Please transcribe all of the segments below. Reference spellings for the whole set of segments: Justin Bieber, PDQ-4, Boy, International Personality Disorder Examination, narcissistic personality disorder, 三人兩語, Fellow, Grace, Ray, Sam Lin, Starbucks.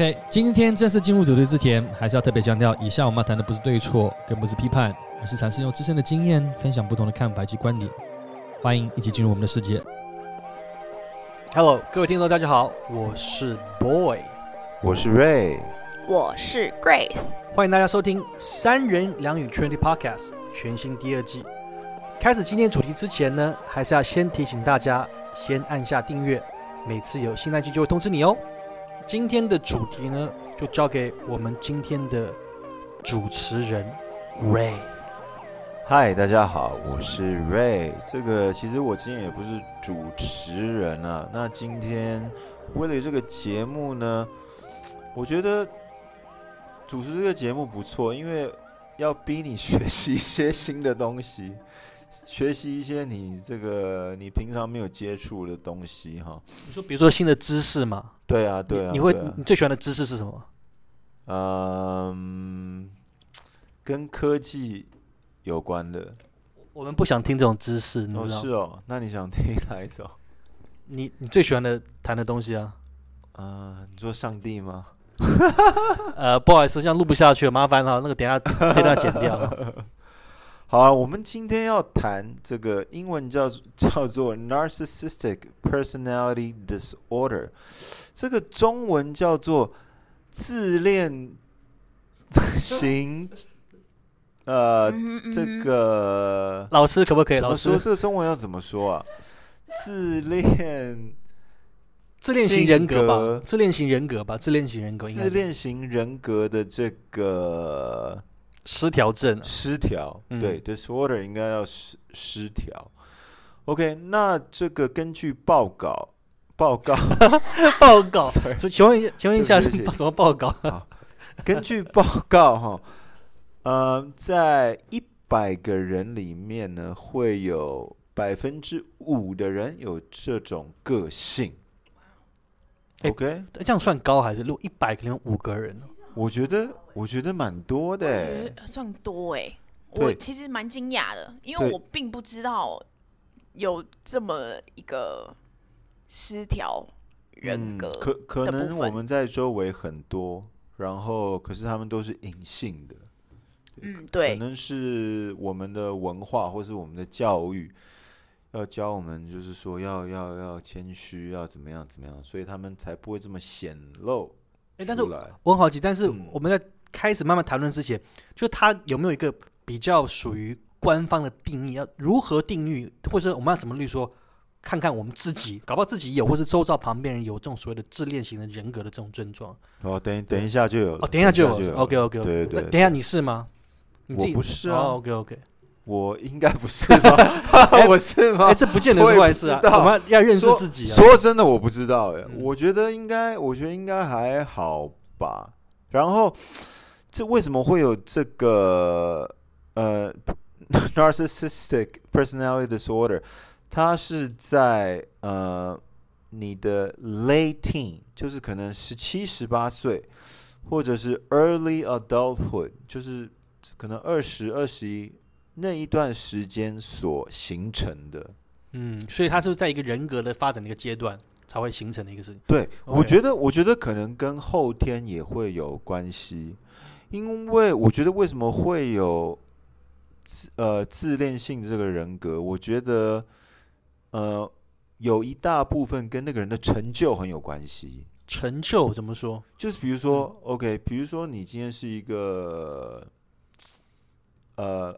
OK， 今天正式进入主题之前，还是要特别强调，以下我们要谈的不是对错，更不是批判，而是尝试用自身的经验分享不同的看法及观点。欢迎一起进入我们的世界。Hello， 各位听众大家好，我是 Boy， 我是 Ray， 我是 Grace。欢迎大家收听《三人两语圈的 Podcast》全新第二季。开始今天主题之前呢，还是要先提醒大家，先按下订阅，每次有新单集就会通知你哦。今天的主题呢，就交给我们今天的主持人 Ray。嗨，大家好，我是 Ray。这个其实我今天也不是主持人啊。那今天为了这个节目呢，我觉得主持这个节目不错，因为要逼你学习一些新的东西，学习一些你这个你平常没有接触的东西哈。你说比如说新的知识嘛？对啊，对啊。你最喜欢的知识是什么？跟科技有关的。我们不想听这种知识，你知道吗？哦，是哦，那你想听哪一种？你最喜欢的谈的东西啊？你说上帝吗？不好意思，这样录不下去了，麻烦哈，那个等一下这段剪掉。好啊，我们今天要谈这个英文叫做 narcissistic personality disorder， 这个中文叫做自恋型这个老师可不可以？老师，这个中文要怎么说啊？自恋型人格的这个失调症，失调，对，disorder 应该要失调。OK， 那这个根据报告，请问一下，什么报告？根据报告哈，在100个人里面呢，会有5%的人有这种个性。OK， 这样算高还是？如果100个人5个人呢？我觉得蛮多的，我觉得算多哎，我其实蛮惊讶的，因为我并不知道有这么一个失调人格的部分，可能我们在周围很多，然后可是他们都是隐性的，对，可能是我们的文化或是我们的教育要教我们，就是说要谦虚，要怎么样怎么样，所以他们才不会这么显露。但是我很好奇，但是我们在开始慢慢谈论之前，就它有没有一个比较属于官方的定义？要如何定义，或者我们要怎么例说？看看我们自己，搞不好自己有，或是周遭旁边人有这种所谓的自恋型的人格的这种症状。哦，等一下就有了。哦，等一下就有了。OK， 对对。等一下你是吗？我不是啊。哦、OK。我应该不是吧？我是吗？这不见得是坏事啊！我们要认识自己啊。说真的，我不知道哎。我觉得应该还好吧。然后，这为什么会有这个narcissistic personality disorder？ 它是在你的 late teen， 就是可能17、18岁，或者是 early adulthood， 就是可能20、21。那一段时间所形成的，所以它是在一个人格的发展的一个阶段才会形成的一个事情。对，我觉得可能跟后天也会有关系，因为我觉得为什么会有自恋性这个人格，我觉得有一大部分跟那个人的成就很有关系。成就怎么说？就是比如说，OK， 比如说你今天是一个。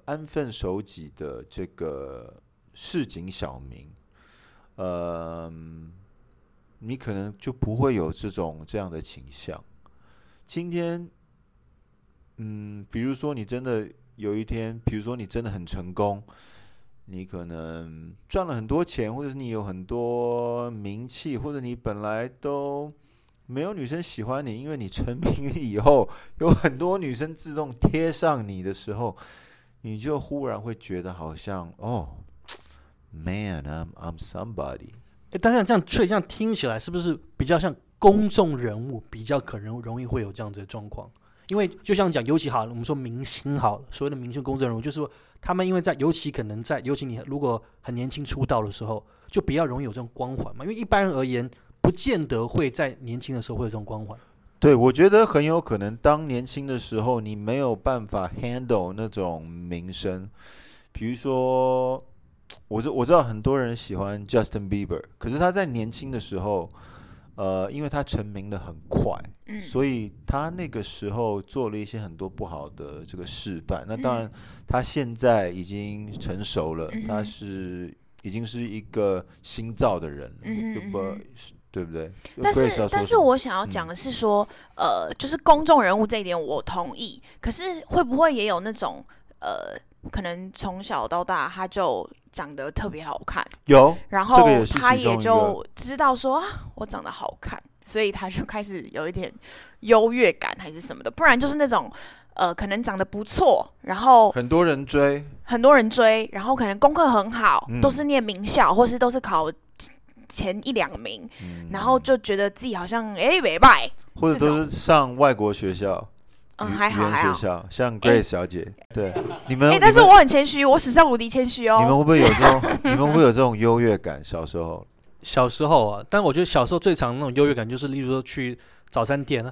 安分守己的这个市井小民，你可能就不会有这样的倾向。今天，比如说你真的有一天，比如说你真的很成功，你可能赚了很多钱，或者是你有很多名气，或者你本来都没有女生喜欢你，因为你成名以后，有很多女生自动贴上你的时候。你就忽然会觉得好像哦 ，man， I'm somebody。但是这样听起来是不是比较像公众人物，比较可能容易会有这样子的状况？因为就像讲，尤其好了，我们说明星好了，所谓的明星公众人物，就是说他们因为在尤其你如果很年轻出道的时候，就比较容易有这种光环嘛。因为一般人而言，不见得会在年轻的时候会有这种光环。对，我觉得很有可能当年轻的时候你没有办法 handle 那种名声，比如说我知道很多人喜欢 Justin Bieber， 可是他在年轻的时候因为他成名的很快，所以他那个时候做了一些很多不好的这个示范。那当然他现在已经成熟了，他是已经是一个新造的人了，对不对？但是我想要讲的是说，就是公众人物这一点我同意，可是会不会也有那种可能从小到大他就长得特别好看，有，然后他也就知道说、我长得好看，所以他就开始有一点优越感还是什么的，不然就是那种可能长得不错，然后很多人追，然后可能功课很好，都是念名校或是都是考前一两名，然后就觉得自己好像没败，或者都是上外国学校。还好学校，像 Grace 小姐，对你们。但是我很谦虚，我史上无敌谦虚哦。你们会不会有这种？你们会不会有这种优越感？小时候啊，但我觉得小时候最常那种优越感就是，例如说去早餐店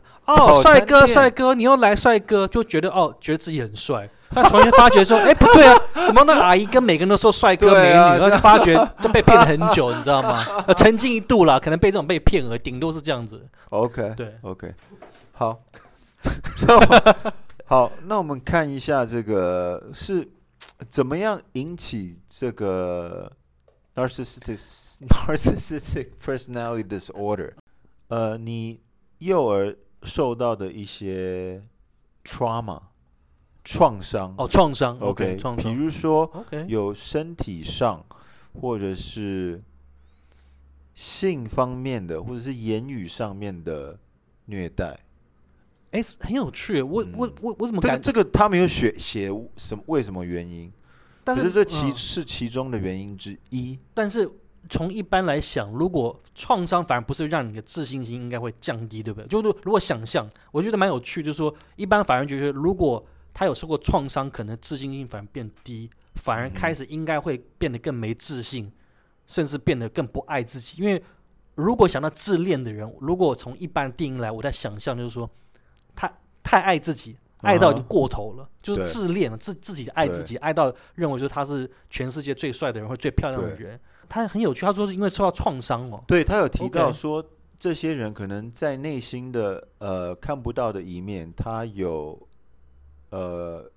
帅哥，你又来帅哥，就觉得觉得自己很帅。但突然间发觉说，不对啊，怎么那阿姨跟每个人都说帅哥美女，然后就发觉就被骗了很久，你知道吗？曾经一度啦，可能被这种被骗而顶多是这样子。OK， 对 ，OK， 好。好，那我们看一下这个是怎么样引起这个 narcissistic personality disorder。你幼儿受到的一些 创伤。OK， 创伤，比如说有身体上或者是性方面的，或者是言语上面的虐待。很有趣，我怎么感觉这个他没有写什么为什么原因，但是可是这是其中的原因之一。但是从一般来想，如果创伤反而不是让你的自信心应该会降低，对不对？就如果想象，我觉得蛮有趣，就是说一般反而觉得如果他有受过创伤，可能自信心反而变低，反而开始应该会变得更没自信，甚至变得更不爱自己。因为如果想到自恋的人，如果从一般定义来，我在想象就是说。他太爱自己，爱到已经过头了，就是自恋了，自己爱自己，爱到认为就是他是全世界最帅的人或最漂亮的人。他很有趣，他说是因为受到创伤哦。对，他有提到说，这些人可能在内心的看不到的一面，他有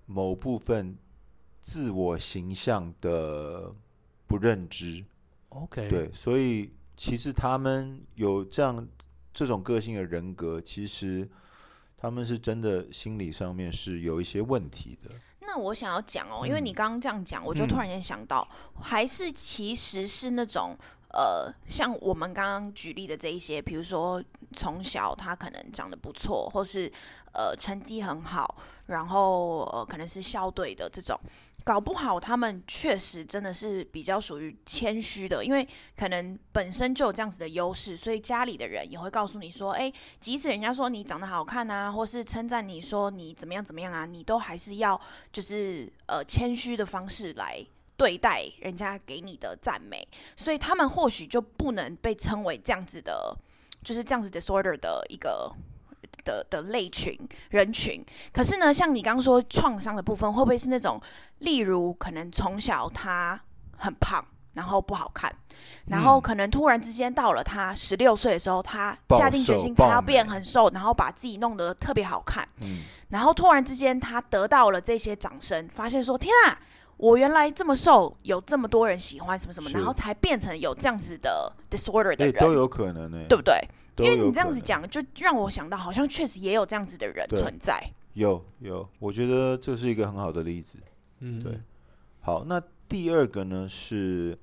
某部分自我形象的不认知。OK， 对，所以其实他们有这种个性的人格，其实。他们是真的心理上面是有一些问题的。那我想要讲哦，因为你刚刚这样讲，我就突然间想到，还是其实是那种像我们刚刚举例的这一些，比如说从小他可能长得不错，或是成绩很好，然后可能是校队的这种，搞不好他们确实真的是比较属于谦虚的，因为可能本身就有这样子的优势，所以家里的人也会告诉你说，即使人家说你长得好看啊，或是称赞你说你怎么样怎么样啊，你都还是要就是谦虚的方式来对待人家给你的赞美，所以他们或许就不能被称为这样子的，就是这样子 disorder 的一个。的类群人群，可是呢，像你刚刚说创伤的部分，会不会是那种，例如可能从小他很胖，然后不好看，然后可能突然之间到了他16岁的时候，他下定决心他要变很瘦，然后把自己弄得特别好看，然后突然之间他得到了这些掌声，发现说天啊，我原来这么瘦，有这么多人喜欢什么什么，然后才变成有这样子的 disorder 的人，都有可能对不对？因为你这样子讲，就让我想到，好像确实也有这样子的人存在。有，我觉得这是一个很好的例子。对。好，那第二个呢是，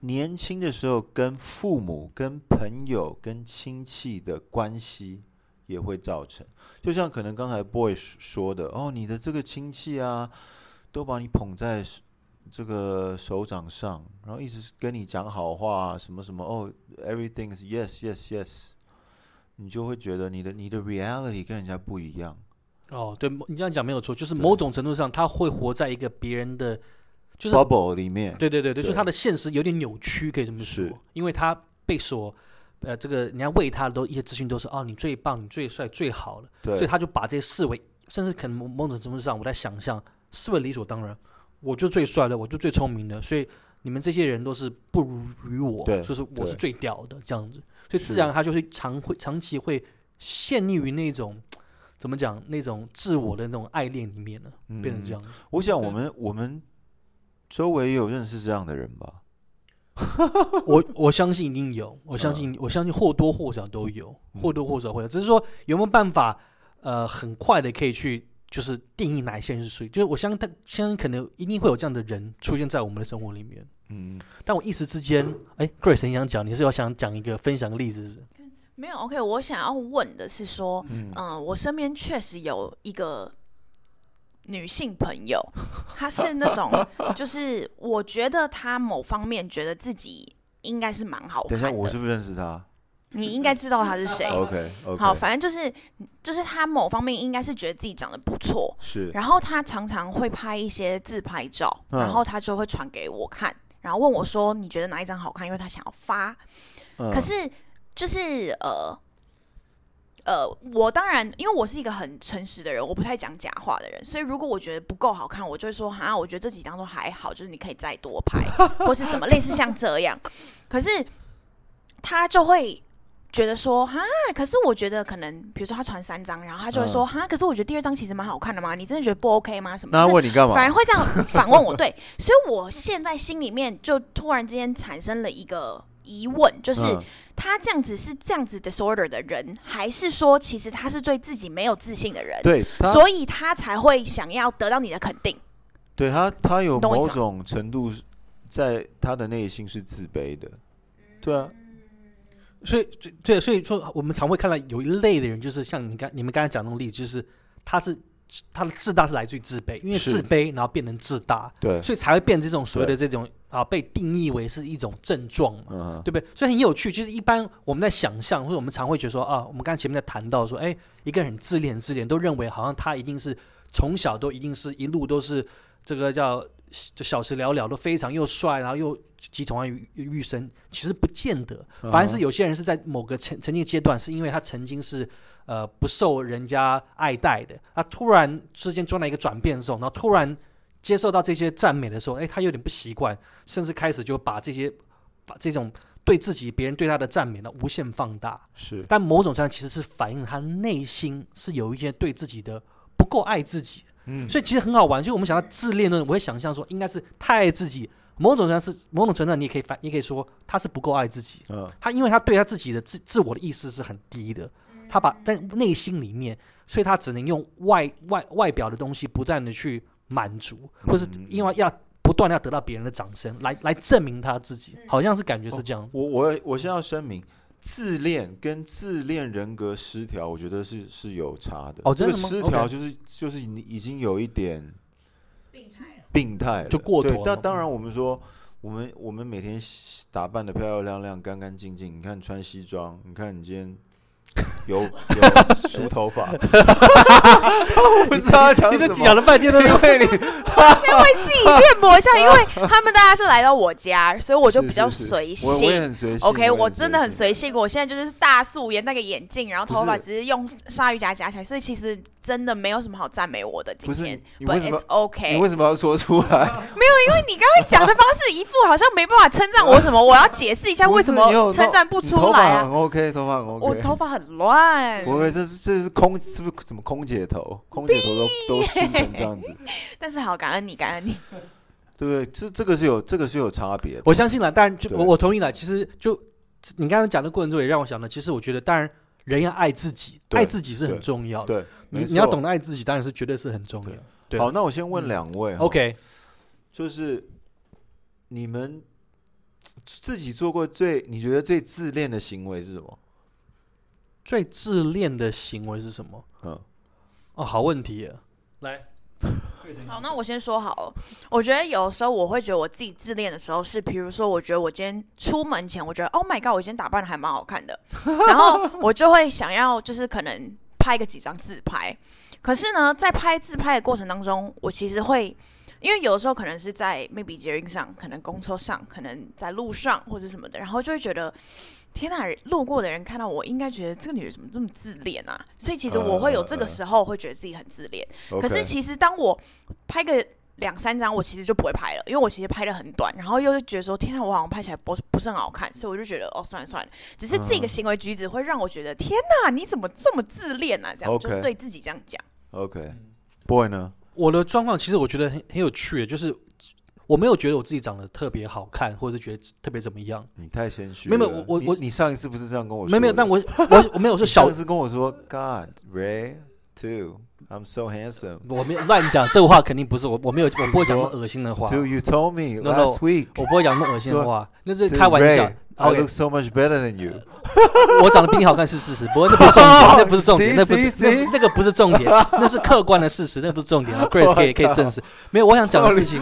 年轻的时候跟父母、跟朋友、跟亲戚的关系也会造成，就像可能刚才 Boy 说的，你的这个亲戚啊，都把你捧在这个手掌上，然后一直跟你讲好话、什么什么everything is yes yes yes， 你就会觉得你的 reality 跟人家不一样。对，你这样讲没有错，就是某种程度上他会活在一个别人的就是 bubble 里面。对，就是他的现实有点扭曲，可以这么说，因为他被所这个人家喂他的一些资讯都是哦，你最棒，你最帅，最好了，所以他就把这些视为，甚至可能某种程度上我在想象视为理所当然，我就最帅的，我就最聪明的，所以你们这些人都是不如于我，就是我是最屌的这样子，所以自然他就会长期会陷溺于那种怎么讲那种自我的那种爱恋里面呢，变成这样子。我想我们周围也有认识这样的人吧。我相信一定有，我相信或多或少都有，或多或少会有，只是说有没有办法很快的可以去就是定义哪一些人是谁，就是我相信可能一定会有这样的人出现在我们的生活里面。但我一时之间，Grace 你想讲，你是要想讲一个分享个例子是不是？没有 ，OK， 我想要问的是说，我身边确实有一个女性朋友，她是那种，就是我觉得她某方面觉得自己应该是蛮好看的。等一下，我是不是认识她？你应该知道她是谁。OK， 好，反正就是她某方面应该是觉得自己长得不错，是。然后她常常会拍一些自拍照，然后她就会传给我看，然后问我说：“你觉得哪一张好看？”因为她想要发，可是就是我当然，因为我是一个很诚实的人，我不太讲假话的人，所以如果我觉得不够好看，我就会说哈，我觉得这几张都还好，就是你可以再多拍，或是什么类似像这样。可是他就会觉得说哈，可是我觉得可能，比如说他传3张，然后他就会说哈，可是我觉得第2张其实蛮好看的嘛，你真的觉得不 OK 吗？什么？那他问你干嘛？反而会这样反问我，对，所以我现在心里面就突然之间产生了一个疑问，就是他这样子是这样子 disorder 的人，还是说其实他是对自己没有自信的人？对，所以他才会想要得到你的肯定。对，他有某种程度在他的内心是自卑的。对啊，所以说我们常会看到有一类的人，就是像你们刚才讲的那种例子，就是他的自大是来自于自卑，因为自卑然后变成自大，对，所以才会变成这种所谓的这种。被定义为是一种症状嘛，对不对？所以很有趣，就是一般我们在想象，或者我们常会觉得说啊，我们刚才前面在谈到说，一个人很自恋，很自恋，都认为好像他一定是从小都一定是一路都是这个叫小时了了，都非常又帅，然后又集宠爱于身。其实不见得，反而是有些人是在某个曾经阶段，是因为他曾经是不受人家爱戴的，他突然之间做了一个转变的时候，然后突然接受到这些赞美的时候，他有点不习惯，甚至开始就把这种对自己、别人对他的赞美呢无限放大。是，但某种程度上其实是反映他内心是有一些对自己的不够爱自己。所以其实很好玩，就是我们想到自恋的人，我会想象说应该是太爱自己。某种程度上，你也可以说他是不够爱自己。他因为他对他自己的自我的意识是很低的，他把在内心里面，所以他只能用外表的东西不断的去满足，或是因为要不断要得到别人的掌声来证明他自己，好像是感觉是这样子。我先要声明，自恋跟自恋人格失调，我觉得是有差的。这个失调就是已经有一点病态了，就过头了。但当然我们说，我们每天打扮得漂漂亮亮、干干净净，你看穿西装，你看你今天。有梳头发，我不知道讲什么，你讲了半天都是因为你先为自己辩驳一下，因为他们大家是来到我家，所以我就比较随性，我也很随性。OK， 我真的很随性，我现在就是大素颜，戴个眼镜，然后头发只是用鲨鱼夹夹起来，所以其实真的没有什么好赞美我的。今天不是 ，But it's OK。你为什么要说出来？没有，因为你刚才讲的方式一副好像没办法称赞我什么，我要解释一下为什么称赞不出来啊。头发很 OK， 我头发很乱。我以为这是空，是不是什么空姐头都梳成这样子？但是好，感恩你，对不对？这个是有差别的，我相信了。当然，我同意了。其实就你刚刚讲的过程中，也让我想到，其实我觉得，当然人要爱自己，爱自己是很重要的。对，你要懂得爱自己，当然是绝对是很重要的。对，好，那我先问两位，OK， 就是你们自己做过你觉得最自恋的行为是什么？最自恋的行为是什么？好问题耶。来，好，那我先说好了。我觉得有时候我会觉得我自己自恋的时候是，比如说，我觉得我今天出门前，我觉得 Oh my God， 我今天打扮的还蛮好看的，然后我就会想要就是可能拍个几张自拍。可是呢，在拍自拍的过程当中，我其实会。因为有的时候可能是在 maybe 捷运上，可能公车上，可能在路上或者什么的，然后就会觉得天哪，路过的人看到我应该觉得这个女人怎么这么自恋啊，所以其实我会有这个时候会觉得自己很自恋，可是其实当我拍个2-3张我其实就不会拍了，因为我其实拍得很短，然后又觉得说天哪，我好像拍起来 不是很好看，所以我就觉得哦算了算了，只是这个行为举止会让我觉得天哪你怎么这么自恋啊，这样就对自己这样讲。 OK Boy 呢，我的状况其实我觉得 很有趣的，就是我没有觉得我自己长得特别好看，或者觉得特别怎么样。你太谦虚了。没有，你上一次不是这样跟我说的？没有，但我没有说小。你上一次跟我说 God Ray too, I'm so handsome。我没有乱讲这话，肯定不是我没有，我不会讲那么恶心的话。Do you told me last week？ 我不会讲那么恶心的话，那是开玩笑。I look so much better than you 。我长得比你好看是事实，不过那不是重点，那个不是重点，那是客观的事实，那不是重点。Grace 可以证实。没有，我想讲的事情，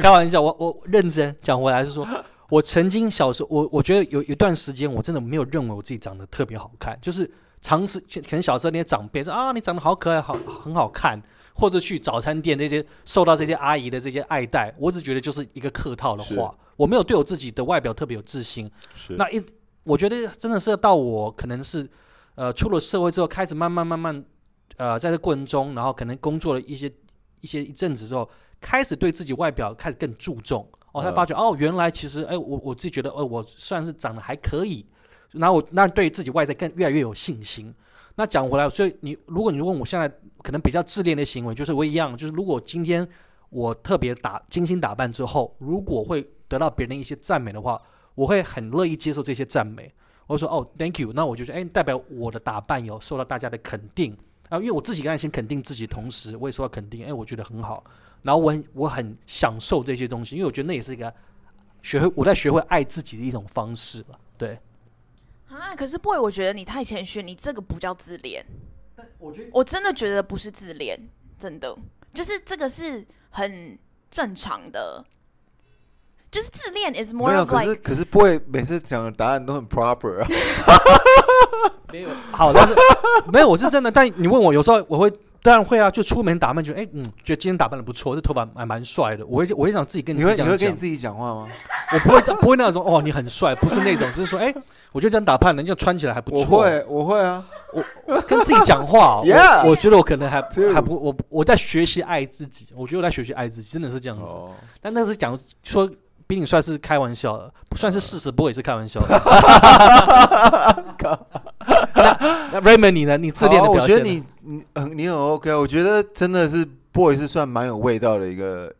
开玩笑，我认真讲回来是说，我曾经小时候，我觉得有一段时间，我真的没有认为我自己长得特别好看，就是长时可能小时候那些长辈说啊，你长得好可爱，很好看。或者去早餐店那些受到这些阿姨的这些爱戴，我只觉得就是一个客套的话，我没有对我自己的外表特别有自信。那我觉得真的是到我可能是出了社会之后，开始慢慢在这过程中，然后可能工作了一阵子之后，开始对自己外表开始更注重。我才发觉哦，原来其实哎，我自己觉得我算是长得还可以，然后那对自己外在更越来越有信心。那讲回来，所以如果你问我现在可能比较自恋的行为，就是我一样，就是如果今天我特别精心打扮之后，如果会得到别人一些赞美的话，我会很乐意接受这些赞美。我说哦 ，Thank you， 那我就说哎，代表我的打扮有受到大家的肯定啊，因为我自己刚才先肯定自己，同时我也受到肯定，哎，我觉得很好，然后我很享受这些东西，因为我觉得那也是一个我在学会爱自己的一种方式了，对。啊！可是 Boy， 我觉得你太谦虚，你这个不叫自恋。我真的觉得不是自恋，真的就是这个是很正常的，就是自恋 is more of like。可是 Boy 每次讲的答案都很 proper 啊。没有好，但是没有，我是真的。但你问我，有时候我会当然会啊，就出门打扮，觉得觉得今天打扮的不错，这头发还蛮帅的。我会想自己跟你讲。你会跟你自己讲话吗？我不会那种哦，你很帅，不是那种，只是说我觉得这样打扮的，这样穿起来还不错。我会啊，我跟自己讲话。yeah, 我觉得我可能还不，我在学习爱自己。我觉得我在学习爱自己，真的是这样子。Oh. 但那是讲说比你帅是开玩笑的，不算是事实，不过也是开玩笑的。那 Raymond 你呢？你自恋的表现？我觉得你很 OK。我觉得真的是 Boy 是算蛮有味道的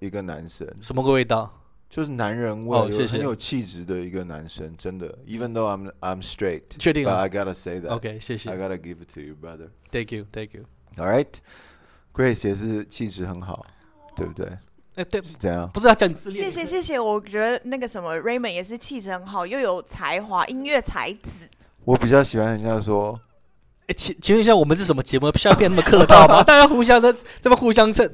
一个男生。什么个味道？就是男人味，很有气质的一个男生，真的。Even though I'm straight， 确定啊 ？I gotta say that。OK， 谢谢。I gotta give it to you, brother. Thank you, thank you. All right, Grace 也是气质很好，对不对？对，是这样。不是要讲自恋。谢谢。我觉得那个什么 Raymond 也是气质很好，又有才华，音乐才子。我比较喜欢人家说。请问一下，我们是什么节目？需要变那么客套吗？大家互相的，这么互相的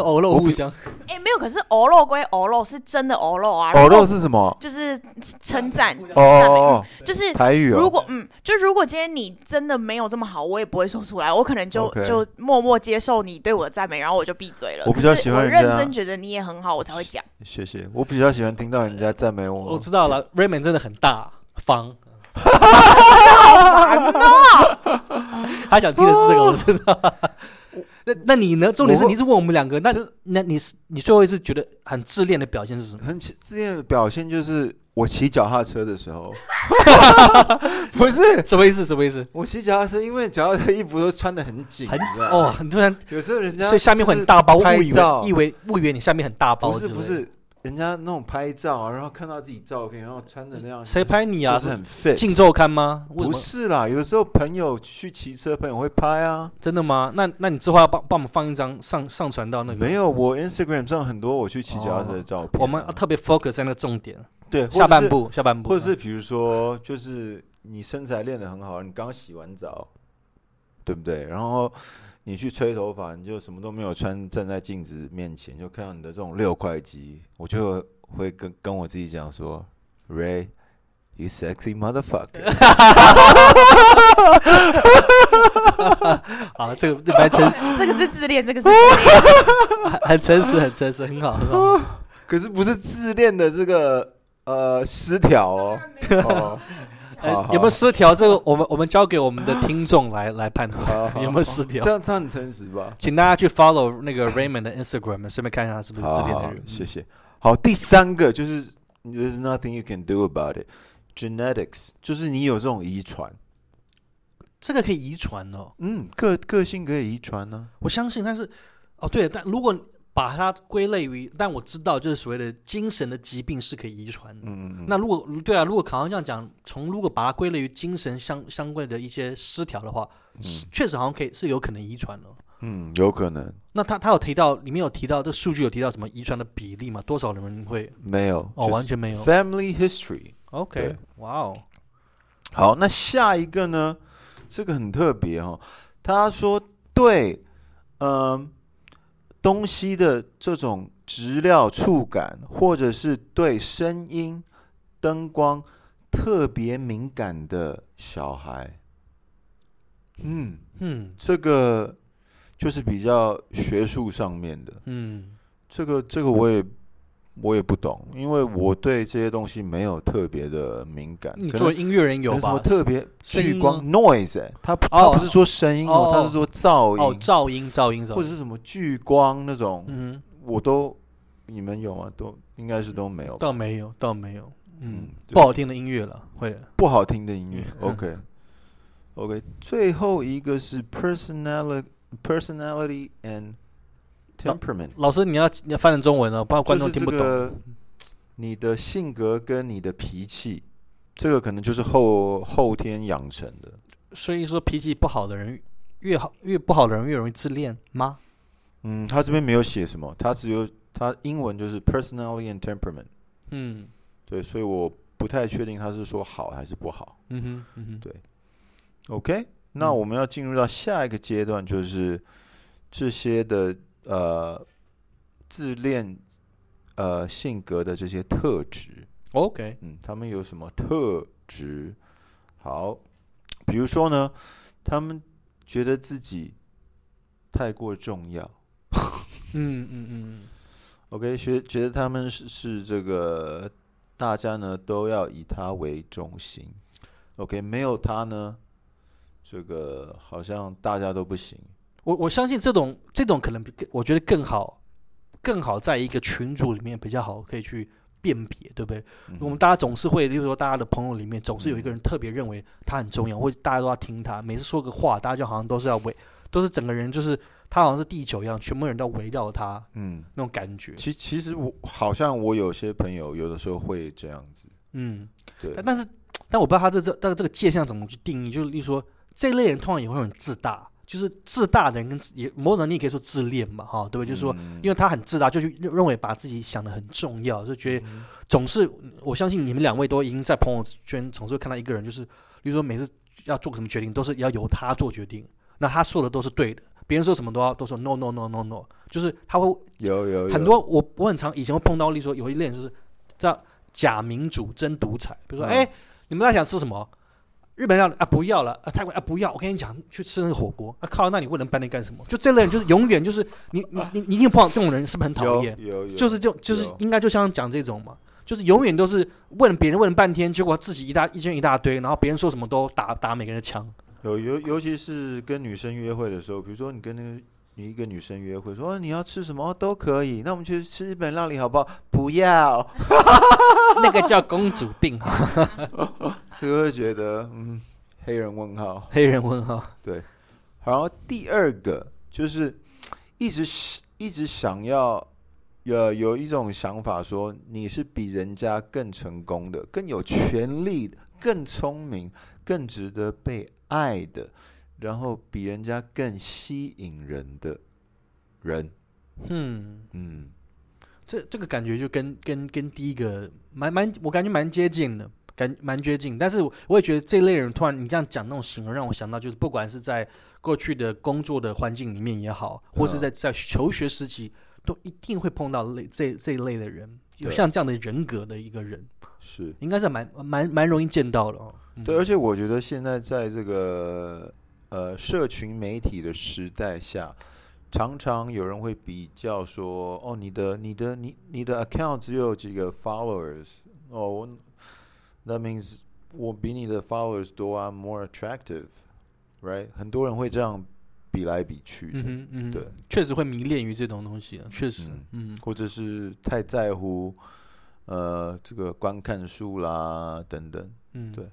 偶漏，互相。没有，可是偶漏归偶漏，是真的偶漏啊。偶漏是什么？就是称赞。哦，就是台语。如果就如果今天你真的没有这么好，我也不会说出来，我可能就默默接受你对我的赞美，然后我就闭嘴了。我比较喜欢人家，我认真觉得你也很好，我才会讲。谢谢。我比较喜欢听到人家赞美我。我知道了 ，Raymond 真的很大方。他想听的是这个，我知道。那你呢？重点是你是问我们两个，那你最后一次觉得很自恋的表现是什么？很自恋的表现就是我骑脚踏车的时候，不是什么意思？什么意思？我骑脚踏车，因为脚踏车衣服都穿得很紧，很突然。有时候人家所以下面会很大包，误以为你下面很大包，不是。人家那种拍照啊，然后看到自己照片，然后穿的那样，谁拍你啊？就是很 fit。镜周刊吗？不是啦，有的时候朋友去骑车，朋友会拍啊。真的吗？那你之后要帮我们放一张上传到那个？没有，我 Instagram 上很多我去骑脚踏车的照片啊。我们特别 focus 在那个重点。对，下半部，或者是比如说，就是你身材练得很好，你刚洗完澡，对不对？然后。你去吹头发，你就什么都没有穿，站在镜子面前就看到你的这种6块肌，我就会跟我自己讲说 ，Ray， you sexy motherfucker。好，这个蛮诚实，这个是自恋，这个是自恋很诚实，很好。可是不是自恋的这个失调哦。有没有失调？这个我们交给我们的听众来判断有没有失调。这样很诚实吧？请大家去 follow 那个 Raymond 的 Instagram， 顺便看一下他是不是自恋的人。谢谢。好，第三个就是 There's nothing you can do about it。Genetics 就是你有这种遗传。这个可以遗传哦。嗯，个性可以遗传呢。我相信，但是哦对，但如果把它归类于，但我知道就是所谓的精神的疾病是可以遗传的。嗯，那如果对啊，如果考上这样讲，如果把它归类于精神相关的一些失调的话，确实好像可以是有可能遗传的。嗯，有可能。那他有提到，里面有提到这数据有提到什么遗传的比例吗？多少人会？没有，哦，完全没有。Family history。OK， 哇哦。好，那下一个呢？这个很特别哦。他说对，东西的这种质料触感，或者是对声音、灯光特别敏感的小孩，这个就是比较学术上面的，这个我也不懂，因为我对这些东西没有特别的敏感。你作为音乐人有吧？什么特别聚光 noise？ 他不是说声音哦，他是说噪音。哦，噪音，或者是什么聚光那种，我都你们有吗？都应该是都没有。倒没有，不好听的音乐了，会不好听的音乐。OK， 最后一个是 personality and temperament。 老师你要翻成中文了，不然观众听不懂，就是这个，你的性格跟你的脾气，这个可能就是后天养成的。所以说脾气不好的人越不好的人越容易自恋吗？他这边没有写什么，他英文就是 personality and temperament。 对，所以我不太确定他是说好还是不好。对， OK， 那我们要进入到下一个阶段，就是这些的自恋性格的这些特质。 OK， 他们有什么特质？好，比如说呢，他们觉得自己太过重要。OK， 觉得他们是这个大家呢都要以他为中心。 OK， 没有他呢，这个好像大家都不行。我相信这种可能我觉得更好在一个群组里面比较好可以去辨别，对不对？我们大家总是会，例如说大家的朋友里面总是有一个人特别认为他很重要，或者大家都要听他，每次说个话大家就好像都是整个人，就是他好像是地球一样，全部人都围绕他，那种感觉。其实我好像我有些朋友有的时候会这样子，对。但我不知道他这个界限怎么去定义，就是例如说这类人通常也会很自大。就是自大的人跟某种程度你也可以说自恋嘛，哈，对不对？就是说，因为他很自大，就认为把自己想得很重要，就觉得总是，我相信你们两位都已经在朋友圈总是会看到一个人，就是比如说每次要做什么决定都是要由他做决定，那他说的都是对的，别人说什么都说 no no no no no， 就是他会有很多我很常以前会碰到，例如说有一类人就是叫假民主真独裁，比如说你们在想吃什么？日本料理啊不要了，泰国啊不要，我跟你讲，去吃那个火锅啊，靠，那你为人办那干什么？就这类人就是永远就是你一定碰到这种人，是不是很讨厌？就是应该就像讲这种嘛，就是永远都是问别人问半天，结果自己一大堆，然后别人说什么都打每个人的枪。尤其是跟女生约会的时候，比如说你跟你一个女生约会，说你要吃什么都可以，那我们去吃日本料理好不好？不要，那个叫公主病哈。所以会觉得，黑人问号。对，然后第二个就是一直想要有一种想法，说你是比人家更成功的、更有权力的、更聪明、更值得被爱的。然后比人家更吸引人的人，这个感觉就跟第一个我感觉蛮接近的，蛮接近。但是我也觉得这类人，突然你这样讲那种形容，让我想到就是不管是在过去的工作的环境里面也好，或是在求学时期，都一定会碰到这一类的人，有像这样的人格的一个人，是应该是蛮容易见到的哦。对，而且我觉得现在在这个社群媒体的时代下，常常有人会比较说，哦，你的 account 只有几个 followers， 哦，that means 我比你的 followers 多啊 more attractive right 很多人会这样比来比去的、嗯嗯、对，确实会迷恋于这种东西、啊、确实、嗯嗯、或者是太在乎这个观看数啦等等、嗯、对，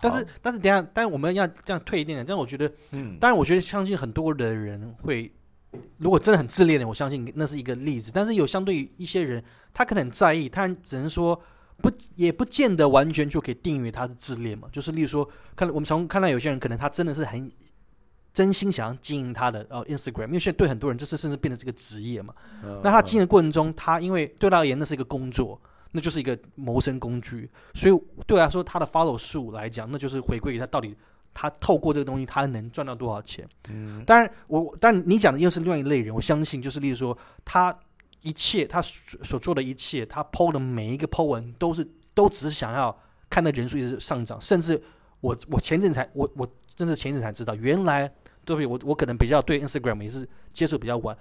但是等一下，但我们要这样退一点点，但我觉得、嗯、当然我觉得相信很多的人会，如果真的很自恋的，我相信那是一个例子，但是有相对于一些人他可能很在意，他只能说不也不见得完全就可以定义他是自恋嘛，就是例如说看我们常看到有些人可能他真的是很真心想要经营他的、Instagram， 因为现在对很多人就是甚至变成这个职业嘛。那他经营的过程中，他因为对他而言那是一个工作，那就是一个谋生工具，所以对他说他的 follow 数来讲，那就是回归于他到底他透过这个东西他能赚到多少钱。嗯、当然你讲的又是另外一类人，我相信就是例如说他一切他所做的一切，他 po 的每一个 po 文都只是想要看的人数一直上涨，甚至我真的前一阵才知道，原来对不对？我可能比较对 Instagram 也是接触比较晚，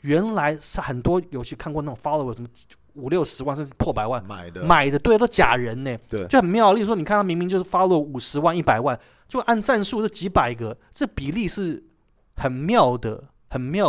原来是很多有去看过那种 follower 什么5-60万甚至破百万买的，对，都假人呢，对，就很妙。例如说，你看他明明就是 follower 50万100万，就按赞数就几百个，这比例是很妙的。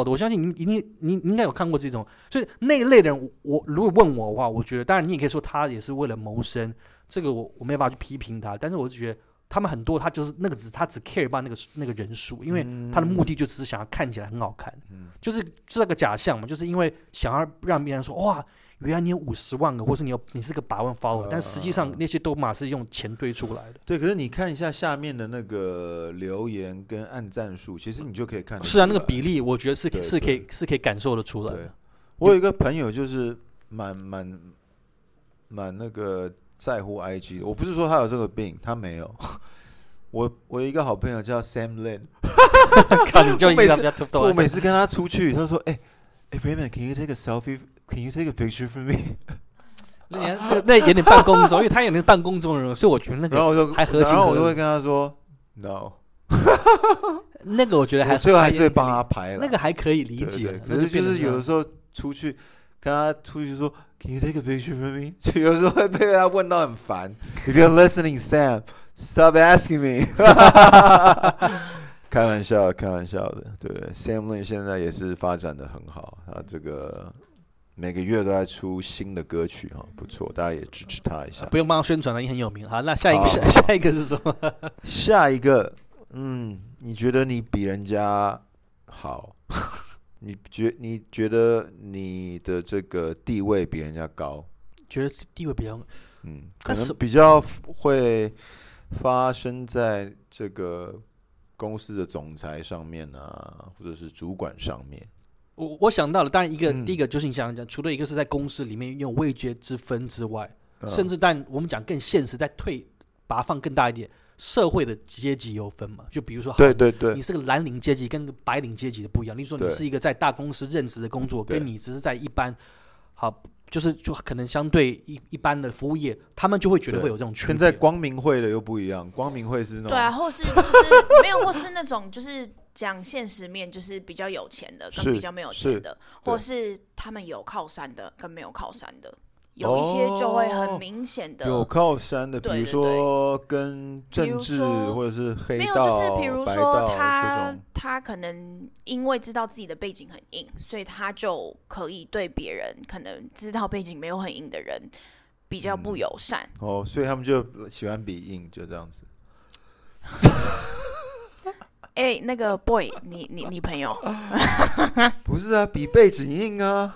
我相信你应该有看过这种，所以那一类的人，我如果问我的话，我觉得当然你也可以说他也是为了谋生，这个我没办法去批评他，但是我就觉得。他们很多，他就是那个他只 care about那个人数，因为他的目的就只是想要看起来很好看，就是这个假象嘛，就是因为想要让别人说哇，原来你有50万个，或是你是个100万 follower， 但实际上那些都嘛是用钱堆出来的。对，可是你看一下下面的那个留言跟按赞数，其实你就可以看得出来。是啊，那个比例我觉得是可以感受得出来的。我有一个朋友就是蛮那个。在乎 IG 的，我不是说他有这个病，他没有。我有一个好朋友叫 Sam Lin， 我每次跟他出去，他说：“哎 Raymond， can you take a selfie? Can you take a picture for me？” 那有点办公中，因为他有点办公中人，所以我觉得那个还合情合理。然后我就会跟他说 ：“No。”那个我觉得还最后还是会帮他拍了，那个还可以理解。可是就是有的时候出去。跟他出去说 ，Can you take a picture for me？ 就有时候会被他问到很烦。If you're listening, Sam, stop asking me 。开玩笑的，对 ，Sam Lin 现在也是发展的很好，他这个每个月都在出新的歌曲不错，大家也支持他一下。不用帮他宣传了，也很有名。好，那下一个是什么？下一个，你觉得你比人家好？你觉得你的这个地位比人家高，觉得地位比较，可能比较会发生在这个公司的总裁上面啊，或者是主管上面。我想到了，当然第一个就是你想讲，除了一个是在公司里面有位阶之分之外，甚至但我们讲更现实，再把它放更大一点。社会的阶级有分嘛？就比如说，对，你是个蓝领阶级跟白领阶级的不一样。例如说，你是一个在大公司任职的工作，跟你只是在一般，好，就可能相对一般的服务业，他们就会觉得会有这种区别。跟在光明会的又不一样，光明会是那种对啊，或是就是没有，或是那种就是讲现实面，就是比较有钱的跟比较没有钱的，或是他们有靠山的跟没有靠山的。有一些就会很明显的有靠山的，比如说跟政治或者是黑道，没有就是比如说他可能因为知道自己的背景很硬，所以他就可以对别人可能知道背景没有很硬的人比较不友善。所以他们就喜欢比硬，就这样子。那个 boy， 你朋友不是啊，比背景硬啊。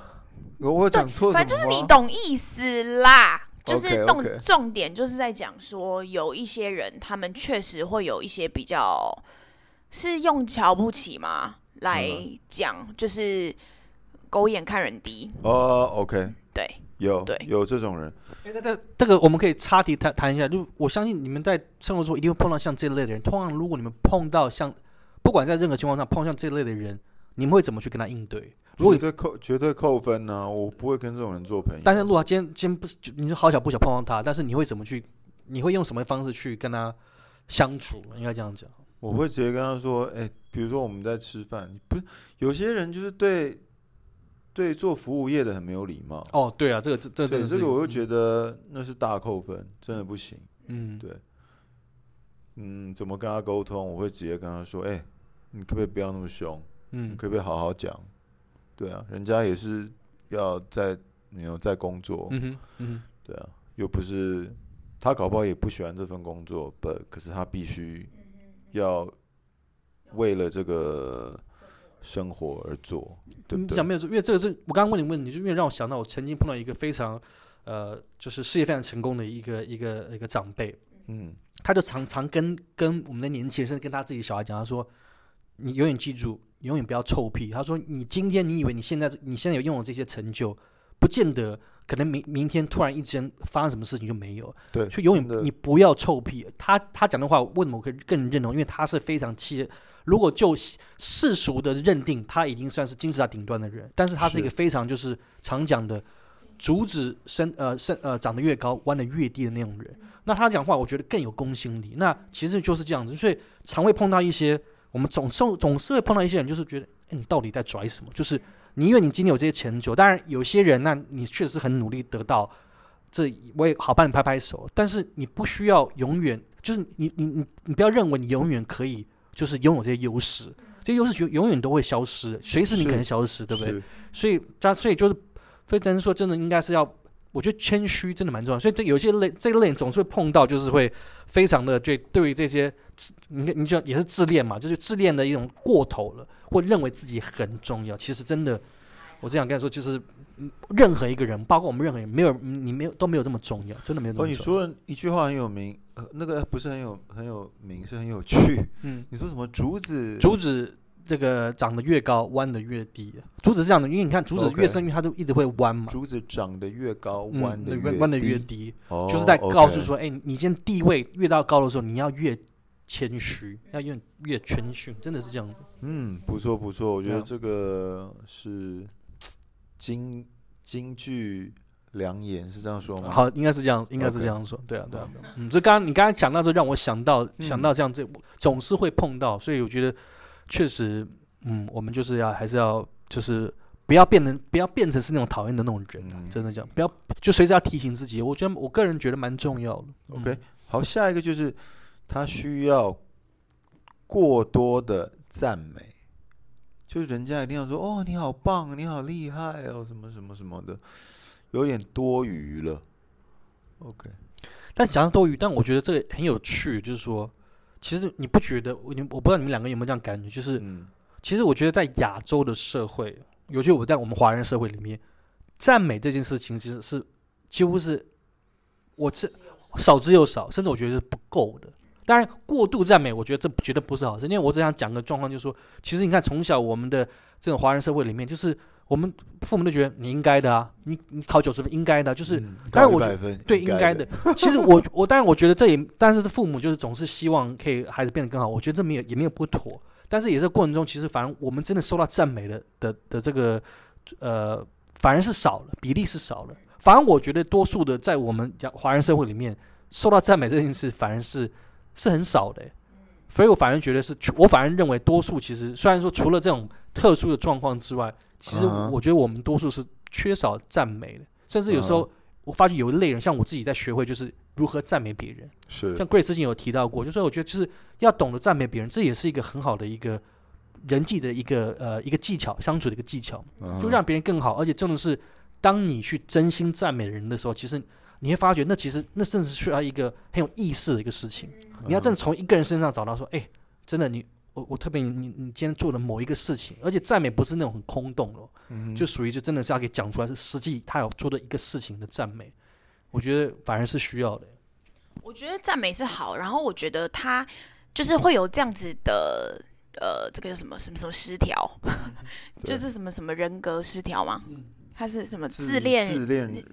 我讲错什么？反正就是你懂意思啦，就是重点就是在讲说，有一些人他们确实会有一些比较是用瞧不起嘛来讲，就是狗眼看人低。OK， 对，有这种人。这个我们可以插题谈一下，就我相信你们在生活中一定会碰到像这类的人。通常如果你们碰到像，不管在任何情况上碰到像这类的人，你们会怎么去跟他应对？绝对扣分啊，我不会跟这种人做朋友。但是如果他今天不，你就好巧不巧碰到他，但是你会怎么去？你会用什么方式去跟他相处？应该这样讲。我会直接跟他说，比如说我们在吃饭，不是有些人就是对做服务业的很没有礼貌。对啊，这个我就觉得那是大扣分，真的不行。对，怎么跟他沟通？我会直接跟他说：“哎，你可不可以不要那么凶？你可不可以好好讲？对啊，人家也是要在工作，对啊，又不是他搞不好也不喜欢这份工作，可是他必须要为了这个生活而做，对不对？”你讲没有错，因为这个是我刚刚问你问题，就因为让我想到我曾经碰到一个非常就是事业非常成功的一个长辈，他就常跟我们的年轻人，甚至跟他自己小孩讲，他说：“你永远记住，你永远不要臭屁。”他说：“你今天你以为你现在有拥有这些成就，不见得可能明天突然一间发生什么事情就没有。对，所以永远你不要臭屁。”他讲的话，为什么我可以更认同？因为他是非常气。如果就世俗的认定，他已经算是金字塔顶端的人，但是他是一个非常就是常讲的。竹子长得越高弯得越低的那种人，那他讲话我觉得更有公信力。那其实就是这样子，所以常会碰到一些我们总是会碰到一些人，就是觉得你到底在拽什么，就是你因为你今天有这些成就，当然有些人那你确实很努力得到，这我也好帮你拍拍手，但是你不需要永远就是你不要认为你永远可以就是拥有这些优势，这些优势永远都会消失，随时你可能消失，对不对？所以就是所以，但是说真的，应该是要，我觉得谦虚真的蛮重要。所以有些类这个类总是会碰到，就是会非常的对于这些，你就也是自恋嘛，就是自恋的一种过头了，或认为自己很重要。其实真的，我这样跟你说，就是任何一个人，包括我们任何人，没有你没有都没有这么重要，真的没有那么重要。你说的一句话很有名，那个不是很有名，是很有趣。你说什么竹子？这个长得越高弯得越低，竹子是这样的，因为你看竹子越深，它就一直会弯嘛。竹子长得越高弯得越低，就是在告诉说，你现在地位越到高的时候，你要越谦虚，要越谦逊，真的是这样的。不错，我觉得这个是金句良言，是这样说吗？好，应该是这样说，对啊。所以你刚刚讲到这，让我想到这样子，总是会碰到，所以我觉得。确实，我们就是要还是要就是不要变成是那种讨厌的那种人，真的讲，不要就随时要提醒自己。我觉得我个人觉得蛮重要的。OK， 好，下一个就是他需要过多的赞美，就是人家一定要说哦你好棒，你好厉害哦什么什么什么的，有点多余了。OK， 但讲到多余，但我觉得这个很有趣，就是说。其实你不觉得？我不知道你们两个有没有这样感觉，就是，其实我觉得在亚洲的社会，尤其在我们华人社会里面，赞美这件事情其实是几乎是我这少之又少，甚至我觉得是不够的。当然，过度赞美，我觉得这绝对不是好事。因为我只想讲个状况，就是说，其实你看从小我们的这种华人社会里面，就是我们父母都觉得你应该的啊，你考90分应该的，就是当然我觉得对应该的。其实我当然我觉得这也，但是父母就是总是希望可以孩子变得更好，我觉得这也没有不妥。但是也在过程中，其实反而我们真的受到赞美的这个反而是少了，比例是少了。反而我觉得多数的在我们华人社会里面受到赞美这件事，反而是很少的。所以我反而觉得我反而认为多数其实虽然说除了这种特殊的状况之外。其实我觉得我们多数是缺少赞美的，甚至有时候我发觉有一类人，像我自己在学会就是如何赞美别人。是，像 Grace 之前有提到过，就是我觉得就是要懂得赞美别人，这也是一个很好的一个人际的一个技巧，相处的一个技巧，就让别人更好。而且真的是，当你去真心赞美人的时候，其实你会发觉那其实那真的是需要一个很有意识的一个事情。你要真的从一个人身上找到说，真的你。我特别你今天做的某一个事情，而且赞美不是那种很空洞的，就属于就真的是要给讲出来，是实际他有做的一个事情的赞美，我觉得反而是需要的。我觉得赞美是好，然后我觉得他就是会有这样子的这个叫什么失调，就是什么什么人格失调吗？他是什么自恋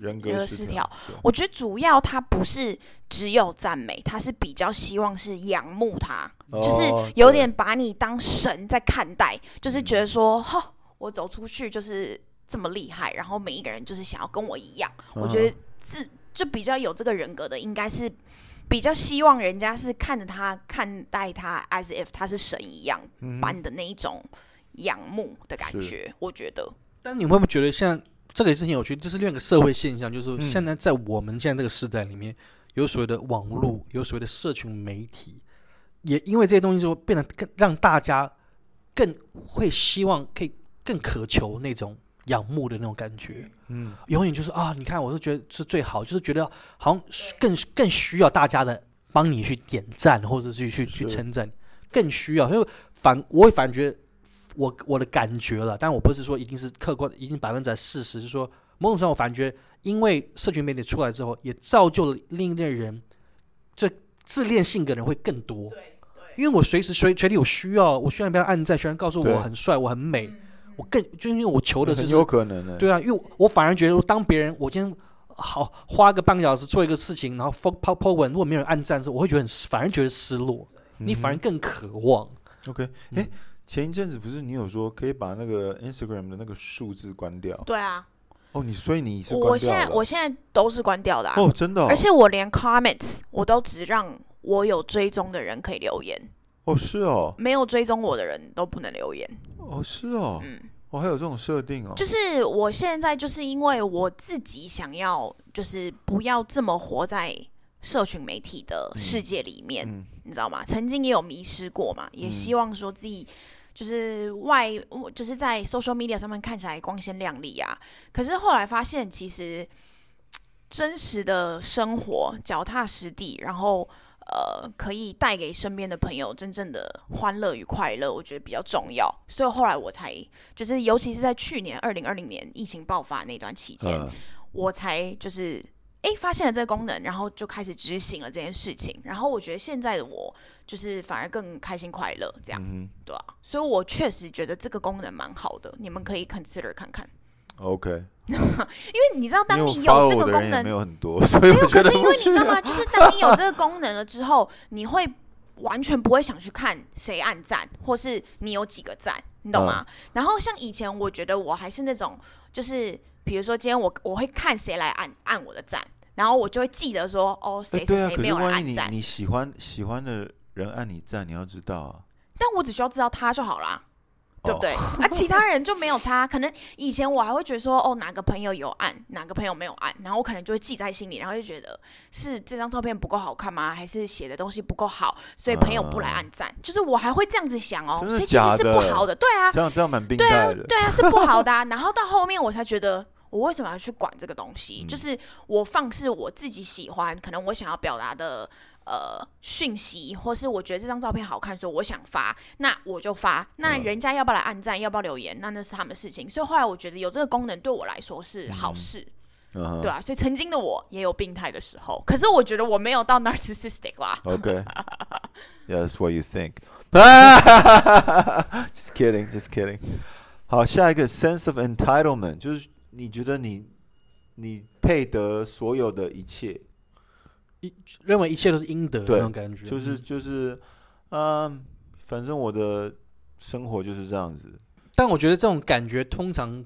人格失调？我觉得主要他不是只有赞美，他是比较希望是仰慕他，就是有点把你当神在看待，就是觉得说，我走出去就是这么厉害，然后每一个人就是想要跟我一样。我觉得就比较有这个人格的，应该是比较希望人家是看着他看待他 as if 他是神一样般的那一种仰慕的感觉。我觉得，但你会不会觉得像？这个也是很有趣，就是另一个社会现象，就是现在在我们现在这个时代里面，有所谓的网络，有所谓的社群媒体，也因为这些东西就变得更让大家更会希望可以更渴求那种仰慕的那种感觉，嗯，永远就是啊，你看我是觉得是最好，就是觉得好像 更需要大家的帮你去点赞或者去称赞，更需要，所以我会反觉我的感觉了，但我不是说一定是客观，一定40%，就是说某种程度我反觉，因为社群媒体出来之后，也造就了另一类人，这自恋性格的人会更多，因为我随时随地有需要，我需要别人按赞，需要告诉我很帅，我很美。我更就因为我求的是很有可能的，对啊，因为我反而觉得，当别人我今天好花个半个小时做一个事情，然后抛文，如果没有人按赞的时候，我会觉得反而觉得失落，你反而更渴望。OK， 哎，前一阵子不是你有说可以把那个 Instagram 的那个数字关掉？对啊。哦，你所以你是关掉了？我现在都是关掉的啊。哦，真的哦。而且我连 comments 我都只让我有追踪的人可以留言。哦，是哦，没有追踪我的人都不能留言。哦，是哦，嗯，我还有这种设定哦。就是我现在就是因为我自己想要，就是不要这么活在社群媒体的世界里面，嗯，你知道吗？曾经也有迷失过嘛，也希望说自己就是就是在 social media 上面看起来光鲜亮丽啊。可是后来发现，其实真实的生活脚踏实地，然后。可以带给身边的朋友真正的欢乐与快乐，我觉得比较重要。所以后来我才就是，尤其是在去年2020年疫情爆发那段期间，我才就是发现了这个功能，然后就开始执行了这件事情。然后我觉得现在的我就是反而更开心快乐这样，对啊。所以我确实觉得这个功能蛮好的，你们可以 consider 看看。OK。因为你知道，当你有这个功能，没有很多，所以我觉得没有。可是因为你知道吗？就是当你有这个功能了之后，你会完全不会想去看谁按赞，或是你有几个赞，你懂吗？然后像以前，我觉得我还是那种，就是比如说今天我会看谁来按我的赞，然后我就会记得说，哦，谁谁谁没有来按赞。你喜欢的人按你赞，你要知道啊。但我只需要知道他就好啦。对不对？啊，其他人就没有差。可能以前我还会觉得说，哦，哪个朋友有按，哪个朋友没有按，然后我可能就会记在心里，然后就觉得是这张照片不够好看吗？还是写的东西不够好，所以朋友不来按赞？就是我还会这样子想哦，所以其实是不好的。对啊，这样蛮病态的。对啊，是不好的啊。然后到后面我才觉得，我为什么要去管这个东西？就是我放肆我自己喜欢，可能我想要表达的。讯息，或是我觉得这张照片好看，所以我想发，那我就发。那人家要不要来按赞，要不要留言，那是他们的事情。所以后来我觉得有这个功能对我来说是好事，对啊。所以曾经的我也有病态的时候，可是我觉得我没有到 narcissistic 啦。Okay, yeah, that's what you think. Just kidding, just kidding. 好，下一个 sense of entitlement， 就是你觉得你配得所有的一切。认为一切都是应得的那种感觉，就是，反正我的生活就是这样子。但我觉得这种感觉通常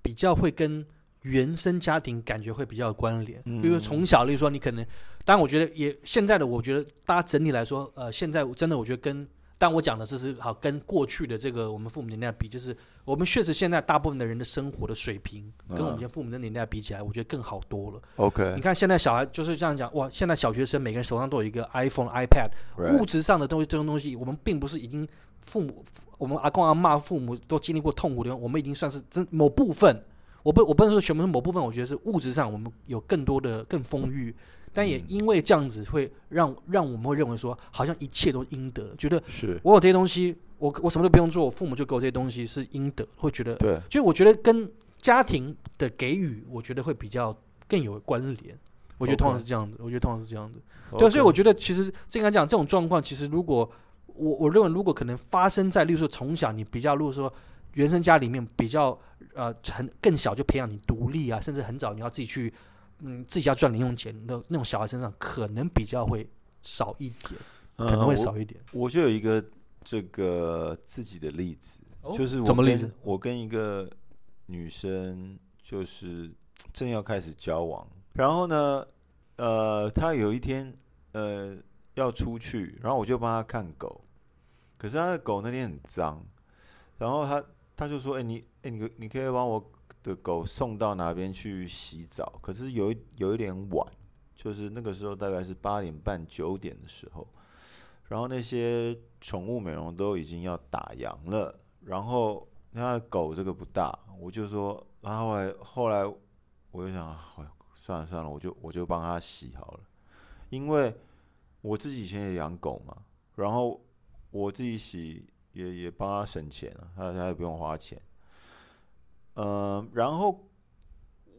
比较会跟原生家庭感觉会比较有关联，比如说从小，例如说你可能，当然我觉得也现在的，我觉得大家整体来说，现在真的我觉得跟，但我讲的是好跟过去的这个我们父母年代比，就是我们确实现在大部分的人的生活的水平跟我们以前父母的年代比起来，我觉得更好多了。OK， 你看现在小孩就是这样讲，哇，现在小学生每个人手上都有一个 iPhone、iPad， 物质上的东西，这种东西我们并不是已经父母，我们阿公阿嬷父母都经历过痛苦的，我们已经算是真某部分，我不能说全部是某部分，我觉得是物质上我们有更多的更丰裕。但也因为这样子会让我们会认为说，好像一切都应得，觉得我有这些东西，我什么都不用做，我父母就给我这些东西是应得，会觉得对，就我觉得跟家庭的给予，我觉得会比较更有关联。我觉得通常是这样子，对，所以我觉得其实正常讲这种状况，其实如果我认为如果可能发生在，例如说从小你比较，如果说原生家里面比较更小就培养你独立啊，甚至很早你要自己去。自己要赚零用钱的那种小孩身上可能比较会少一点，可能会少一点。我就有一个这个自己的例子，就是什么例子？我跟一个女生就是正要开始交往，然后呢，她有一天要出去，然后我就帮她看狗，可是她的狗那天很脏，然后她就说：“你可以帮我。”的狗送到哪边去洗澡？可是有一点晚，就是那个时候大概是8点半9点的时候。然后那些宠物美容都已经要打烊了，然后他的狗这个不大，我就说，然后后来我就想，算了，我就帮他洗好了，因为我自己以前也养狗嘛，然后我自己洗也帮他省钱了，他也不用花钱，然后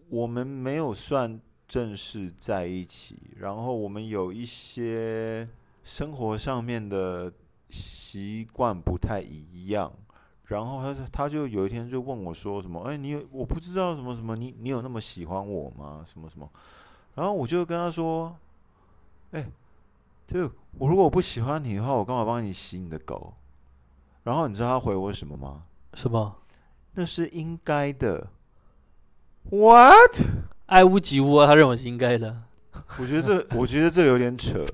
我们没有算正式在一起，然后我们有一些生活上面的习惯不太一样。然后他就有一天就问我说什么，哎，我不知道什么什么，你有那么喜欢我吗？什么什么，然后我就跟他说，哎，就我如果不喜欢你的话，我干嘛帮你洗你的狗？然后你知道他回我什么吗？什么？那是应该的。What？ 爱屋及乌啊，他认为是应该的。我觉得这有点扯。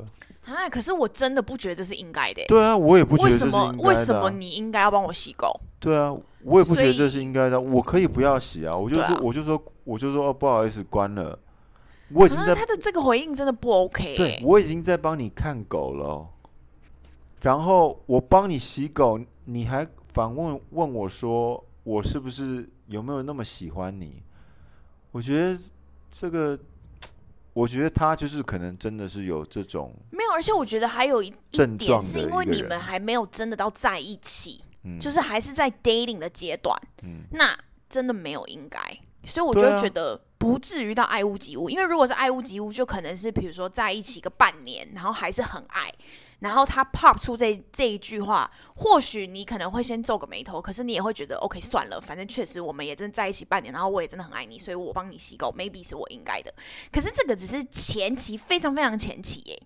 啊！可是我真的不觉得这是应该的。对啊，我也不觉得这是应该的、啊。为什么你应该要帮我洗狗？对啊，我也不觉得这是应该的。我可以不要洗啊，我就说、哦，不好意思，关了。我已经在、他的这个回应真的不 OK、欸。对，我已经在帮你看狗了，然后我帮你洗狗，你还反问我说我是不是有没有那么喜欢你？我觉得这个。我觉得他就是可能真的是有这种没有，而且我觉得还有一点是因为你们还没有真的到在一起，就是还是在 dating 的阶段，那真的没有应该，所以我就觉得不至于到爱屋及乌，因为如果是爱屋及乌，就可能是比如说在一起个半年，然后还是很爱，然后他 pop 出这一句话，或许你可能会先皱个眉头，可是你也会觉得 OK 算了，反正确实我们也真在一起半年，然后我也真的很爱你，所以我帮你洗狗 ，maybe 是我应该的。可是这个只是前期，非常非常前期耶，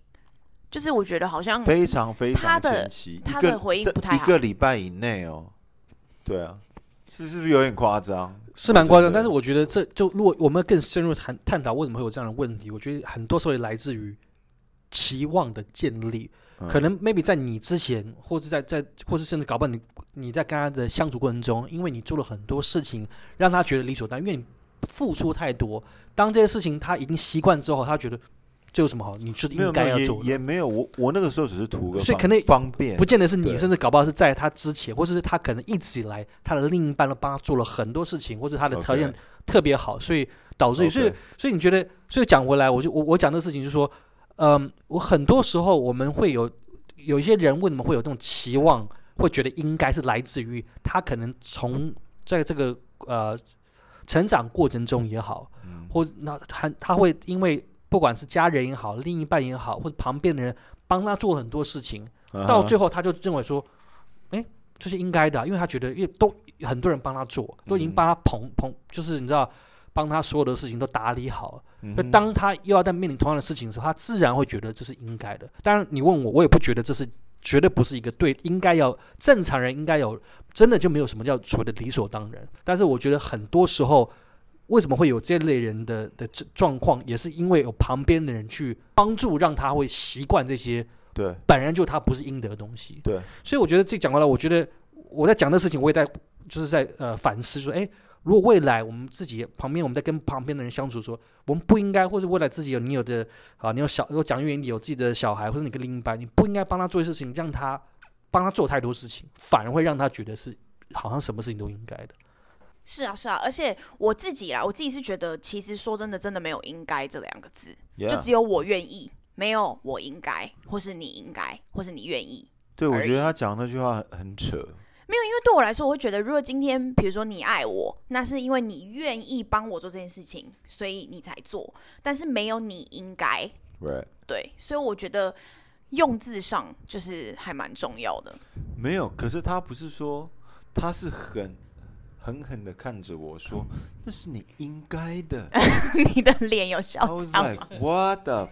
就是我觉得好像非常非常前期，他的回应不太好，一个礼拜以内哦。对啊，是不是有点夸张？是蛮夸张，但是我觉得这就如果我们更深入探讨为什么会有这样的问题，我觉得很多时候也来自于期望的建立。可能 maybe 在你之前，或是或是甚至搞不好你在跟他的相处过程中，因为你做了很多事情，让他觉得理所当然，因为你付出太多。当这些事情他已经习惯之后，他觉得这有什么好？你就应该要做的。也没有，我那个时候只是图个方便，不见得是你，甚至搞不好是在他之前，或是他可能一直以来他的另一半都帮他做了很多事情，或是他的条件特别好，所以导致，所以你觉得，所以讲回来，我讲这事情就是说。我很多时候我们会有一些人为什么会有这种期望，会觉得应该是来自于他可能从在这个成长过程中也好，或那他会因为不管是家人也好，另一半也好，或者旁边的人帮他做很多事情，到最后他就认为说，哎，这是应该的、啊，因为他觉得因为都很多人帮他做，都已经帮他捧，就是你知道。帮他所有的事情都打理好了，所以当他又要在面临同样的事情的时候，他自然会觉得这是应该的。当然，你问我，我也不觉得这是绝对不是一个对应该要正常人应该有，真的就没有什么叫所谓的理所当然。但是我觉得很多时候为什么会有这类人的状况，也是因为有旁边的人去帮助，让他会习惯这些对本来就他不是应得的东西。对，所以我觉得这讲完了，我觉得我在讲的事情，我也在就是在反思说，哎。如果未来我们自己旁边，我们在跟旁边的人相处说，我们不应该，或者未来自己你有的啊，你有小，如果讲远一点，有自己的小孩，或者你跟另一半，你不应该帮他做事情，让他帮他做太多事情，反而会让他觉得是好像什么事情都应该的。是啊，是啊，而且我自己是觉得，其实说真的，真的没有应该这两个字， yeah. 就只有我愿意，没有我应该，或是你应该，或是你愿意。对，我觉得他讲那句话很扯。没有，因为对我来说，我会觉得，如果今天比如说你爱我，那是因为你愿意帮我做这件事情，所以你才做。但是没有你应该， right. 对，所以我觉得用字上就是还蛮重要的。没有，可是他不是说，他是很狠狠的看着我说，那是你应该的。你的脸有笑场吗 ？What the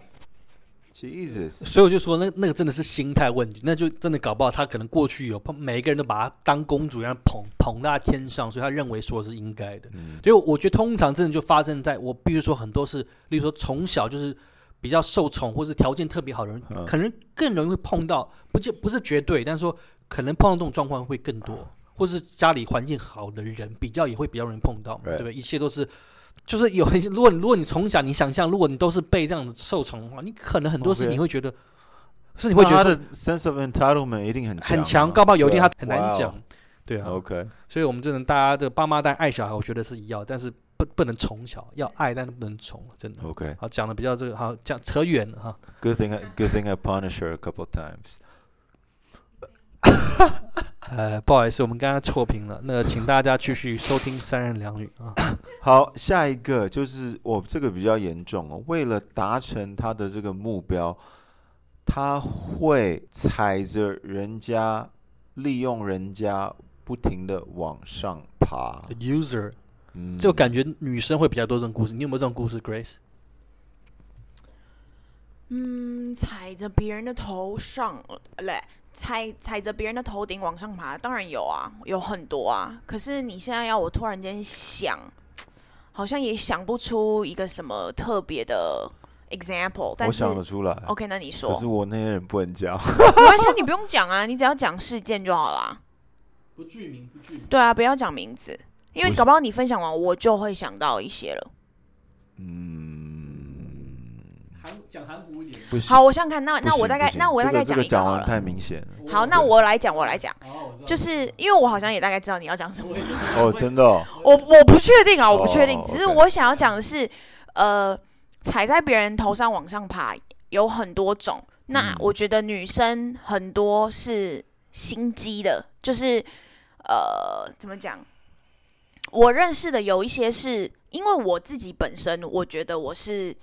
Jesus. 所以我就说那个真的是心态问题，那就真的搞不好他可能过去有每一个人都把他当公主一样捧到天上，所以他认为说是应该的。所以我觉得通常真的就发生在我必须说很多是，例如说从小就是比较受宠或是条件特别好的人，可能更容易碰到，不是绝对，但是说可能碰到这种状况会更多，或是家里环境好的人比较也会比较容易碰到， right. 对不对？一切都是。就是有，如果你从小你想象，如果你都是被这样子受宠的话，你可能很多事情你会觉得是你会觉得他的 sense of entitlement 一定很强，很强，高不好有一定他很难讲，对啊。OK， 所以我们只能大家这个爸妈带爱小孩，我觉得是一样，但是不能宠小，要爱但是不能宠，真的。OK， 好，讲的比较这个，好讲扯远了哈。Good thing I punish her a couple times 。不好意思，我们刚刚错评了，那请大家继续收听三人两语啊。好，下一个就是我这个比较严重哦，为了达成他的这个目标。他会踩着人家，利用人家，不停的往上爬。User， 就感觉女生会比较多这种故事。你有没有这种故事 ，Grace？ 踩着别人的头上，踩着别人的头顶往上爬，当然有啊，有很多啊。可是你现在要我突然间想，好像也想不出一个什么特别的。example， 但是我想得出来。OK， 那你说。可是我那些人不能讲。没关系，你不用讲啊，你只要讲事件就好啦。不具名，不具名。对啊，不要讲名字，因为搞不好你分享完，我就会想到一些了。讲韩国一点。不行。好，我想看，那我大概，讲一个好了。这个讲完太明显了。好，那我来讲，就是因为我好像也大概知道你要讲什么。哦，真的哦。我不确定啊，我不确定，只是我想要讲的是，踩在别人头上往上爬有很多种，那我觉得女生很多是心机的，就是怎么讲？我认识的有一些是因为我自己本身，我觉得我是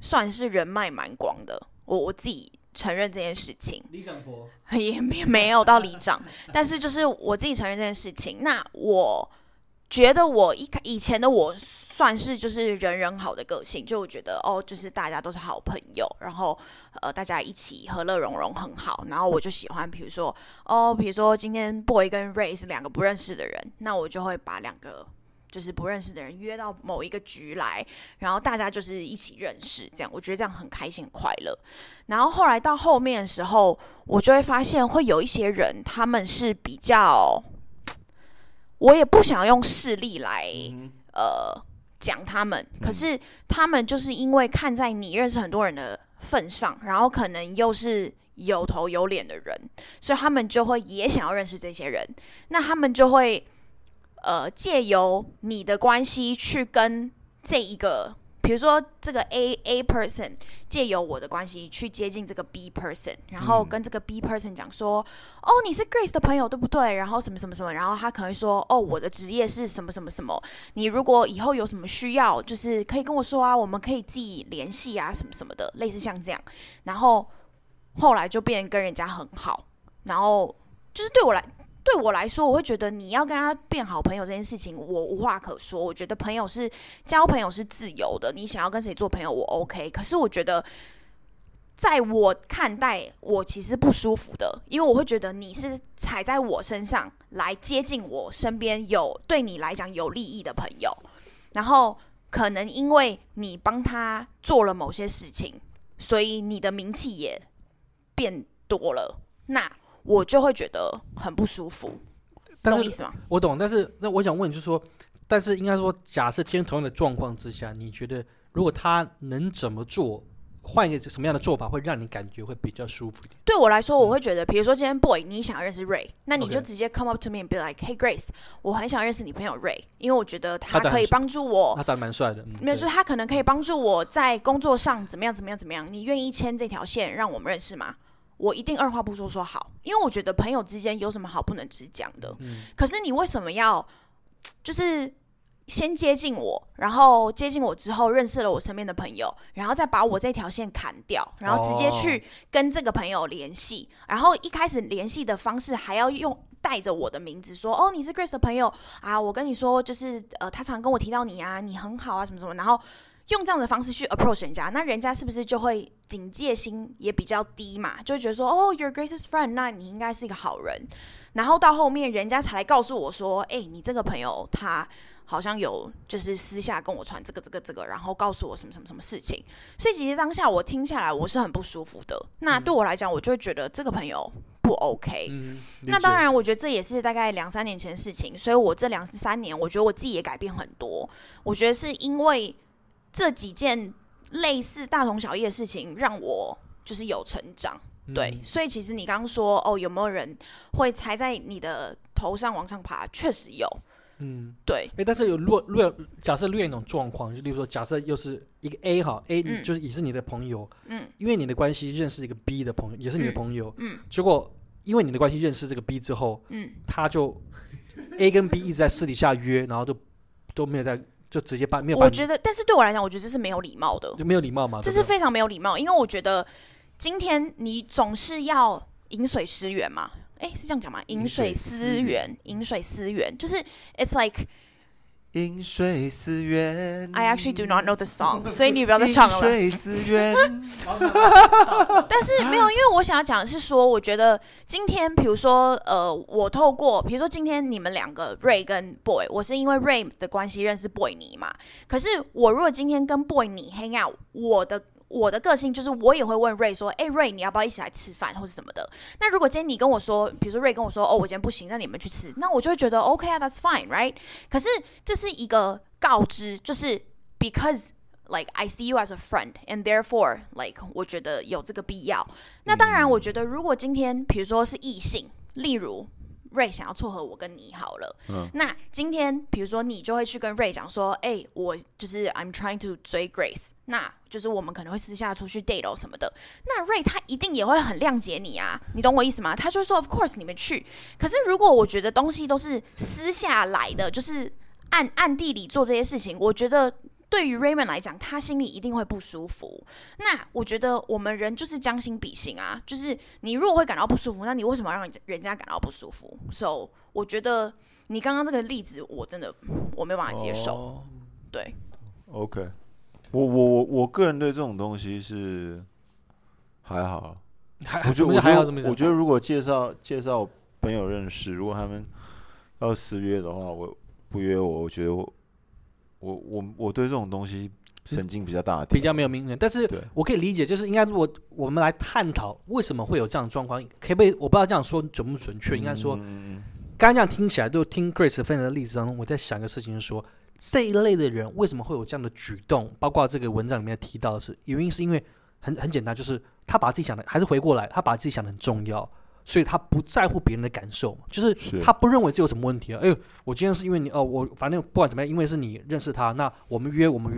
算是人脉蛮广的，我自己承认这件事情。里长婆也没有到里长，但是就是我自己承认这件事情。那我觉得我以前的我。算是就是人人好的个性，就我觉得哦，就是大家都是好朋友，然后大家一起和乐融融很好。然后我就喜欢，比如说今天 Boy 跟 Ray 是两个不认识的人，那我就会把两个就是不认识的人约到某一个局来，然后大家就是一起认识，这样我觉得这样很开心很快乐。然后后来到后面的时候，我就会发现会有一些人，他们是比较，我也不想用势力来讲他们，可是他们就是因为看在你认识很多人的份上，然后可能又是有头有脸的人，所以他们就会也想要认识这些人。那他们就会借由你的关系去跟这一个，比如说这个 A person 借由我的关系去接近这个 B person， 然后跟这个 B person 讲说，哦，你是 Grace 的朋友对不对？然后什么什么什么，然后他可能会说，哦，我的职业是什么什么什么，你如果以后有什么需要，就是可以跟我说啊，我们可以自己联系啊，什么什么的，类似像这样。然后后来就变得跟人家很好，然后就是对我来说，我会觉得你要跟他变好朋友这件事情，我无话可说。我觉得朋友是交朋友是自由的，你想要跟谁做朋友，我 OK。可是我觉得，在我看待我其实不舒服的，因为我会觉得你是踩在我身上来接近我身边有对你来讲有利益的朋友，然后可能因为你帮他做了某些事情，所以你的名气也变多了。那我就会觉得很不舒服，懂意思吗？我懂，但是那我想问，就是说，但是应该说，假设今天同样的状况之下，你觉得如果他能怎么做，换一个什么样的做法会让你感觉会比较舒服一点？对我来说，我会觉得，比如说今天 Boy 你想认识 Ray， 那你就直接 come up to me and be like， Hey Grace， 我很想认识你朋友 Ray， 因为我觉得他可以帮助我，他长得蛮帅的，没有，就是他可能可以帮助我在工作上怎么样怎么样怎么样，你愿意牵这条线让我们认识吗？我一定二话不说说好，因为我觉得朋友之间有什么好不能只讲的。可是你为什么要就是先接近我，然后接近我之后认识了我身边的朋友，然后再把我这条线砍掉，然后直接去跟这个朋友联系，然后一开始联系的方式还要用带着我的名字说，哦，你是 Grace 的朋友啊，我跟你说就是他常跟我提到你啊，你很好啊什么什么，然后。用这样的方式去 approach 人家，那人家是不是就会警戒心也比较低嘛？就会觉得说，哦， you're Grace's friend， 那你应该是一个好人。然后到后面人家才来告诉我说，哎，你这个朋友他好像有就是私下跟我传这个，然后告诉我什么什么什么事情。所以其实当下我听下来我是很不舒服的。那对我来讲，我就会觉得这个朋友不 OK。那当然，我觉得这也是大概2-3年前的事情。所以我这2-3年，我觉得我自己也改变很多。我觉得是因为。这几件类似大同小异的事情，让我就是有成长。对，所以其实你刚刚说哦，有没有人会踩在你的头上往上爬？确实有，对。欸，但是有假设另一种状况，就例如说，假设又是一个 A 哈 ，A 就是也是你的朋友，因为你的关系认识一个 B 的朋友，也是你的朋友，结果因为你的关系认识这个 B 之后，他就 A 跟 B 一直在私底下约，然后都没有在。就直接没有。我觉得，但是对我来讲，我觉得这是没有礼貌的，就没有礼貌嘛，这是非常没有礼貌。因为我觉得今天你总是要饮水思源嘛，是这样讲吗？饮水思源，饮水思源，就是 it's like 饮水思源。I actually do not know the song， 所以你不要再唱了。饮水思源。但是没有，因为我想要讲的是说，我觉得今天，比如说，我透过，比如说今天你们两个 Ray 跟 Boy， 我是因为 Ray 的关系认识 Boy 你嘛。可是我如果今天跟 Boy 你 hang out， 我的个性就是我也会问 Ray 说，Ray 你要不要一起来吃饭或是什么的。那如果今天你跟我说，比如说 Ray 跟我说，哦我今天不行，那你们去吃，那我就会觉得 OK 啊 ，that's fine right。可是这是一个告知，就是 because。Like I see you as a friend, and therefore, like 我觉得有这个必要。那当然，我觉得如果今天，比如说是异性，例如 Ray 想要撮合我跟你好了，那今天比如说你就会去跟 Ray 讲说，我就是 I'm trying to 追 Grace， 那就是我们可能会私下出去 date 哦什么的。那 Ray 他一定也会很谅解你啊，你懂我意思吗？他就说 Of course 你们去。可是如果我觉得东西都是私下来的，就是暗地里做这些事情，我觉得。对于 Raymond 来讲，他心里一定会不舒服。那我觉得我们人就是将心比心啊，就是你如果会感到不舒服，那你为什么要让人家感到不舒服 ？So 我觉得你刚刚这个例子，我真的没有办法接受。Oh. 对 ，OK， 我个人对这种东西是还好，我觉得如果介绍朋友认识，如果他们要私约的话，我不约我觉得我对这种东西神经比较大，比较没有敏感，但是我可以理解，就是应该如果我们来探讨为什么会有这样的状况，我不知道这样说准不准确，应该说，刚刚这样听起来，就听 Grace 分享的例子当中，我在想一个事情是说，这一类的人为什么会有这样的举动，包括这个文章里面提到的是，原因是因为很简单，就是他把自己想的还是回过来，他把自己想的很重要。所以他不在乎别人的感受，就是他不认为这有什么问题啊。我今天是因为你哦，我反正不管怎么样，因为是你认识他，那我们约，我不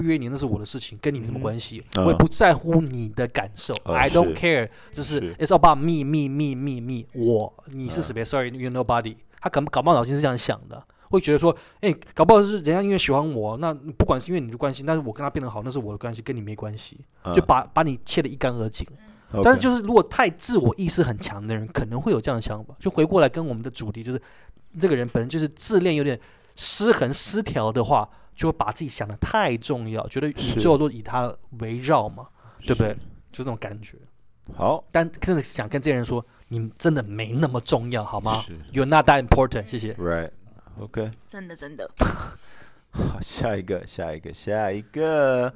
约你那是我的事情，跟你没什么关系。我也不在乎你的感受，I don't care， 就是 it's about me， 我你是谁 ？Sorry， you nobody。他搞不好脑筋是这样想的，会觉得说，搞不好是人家因为喜欢我，那不管是因为你的关系，但是我跟他变得好，那是我的关系，跟你没关系，就把你切得一干二净。Okay. 但是就是如果太自我意识很强的人可能会有这样的想法，就回过来跟我们的主题，就是这个人本身就是自恋有点失衡失调的话，就会把自己想得太重要，觉得宇宙都以他围绕嘛，对不对？就那种感觉。好，但真的想跟这些人说，你真的没那么重要好吗？ You're not that important， 谢谢。Right， OK， 真的真的。好，下一个。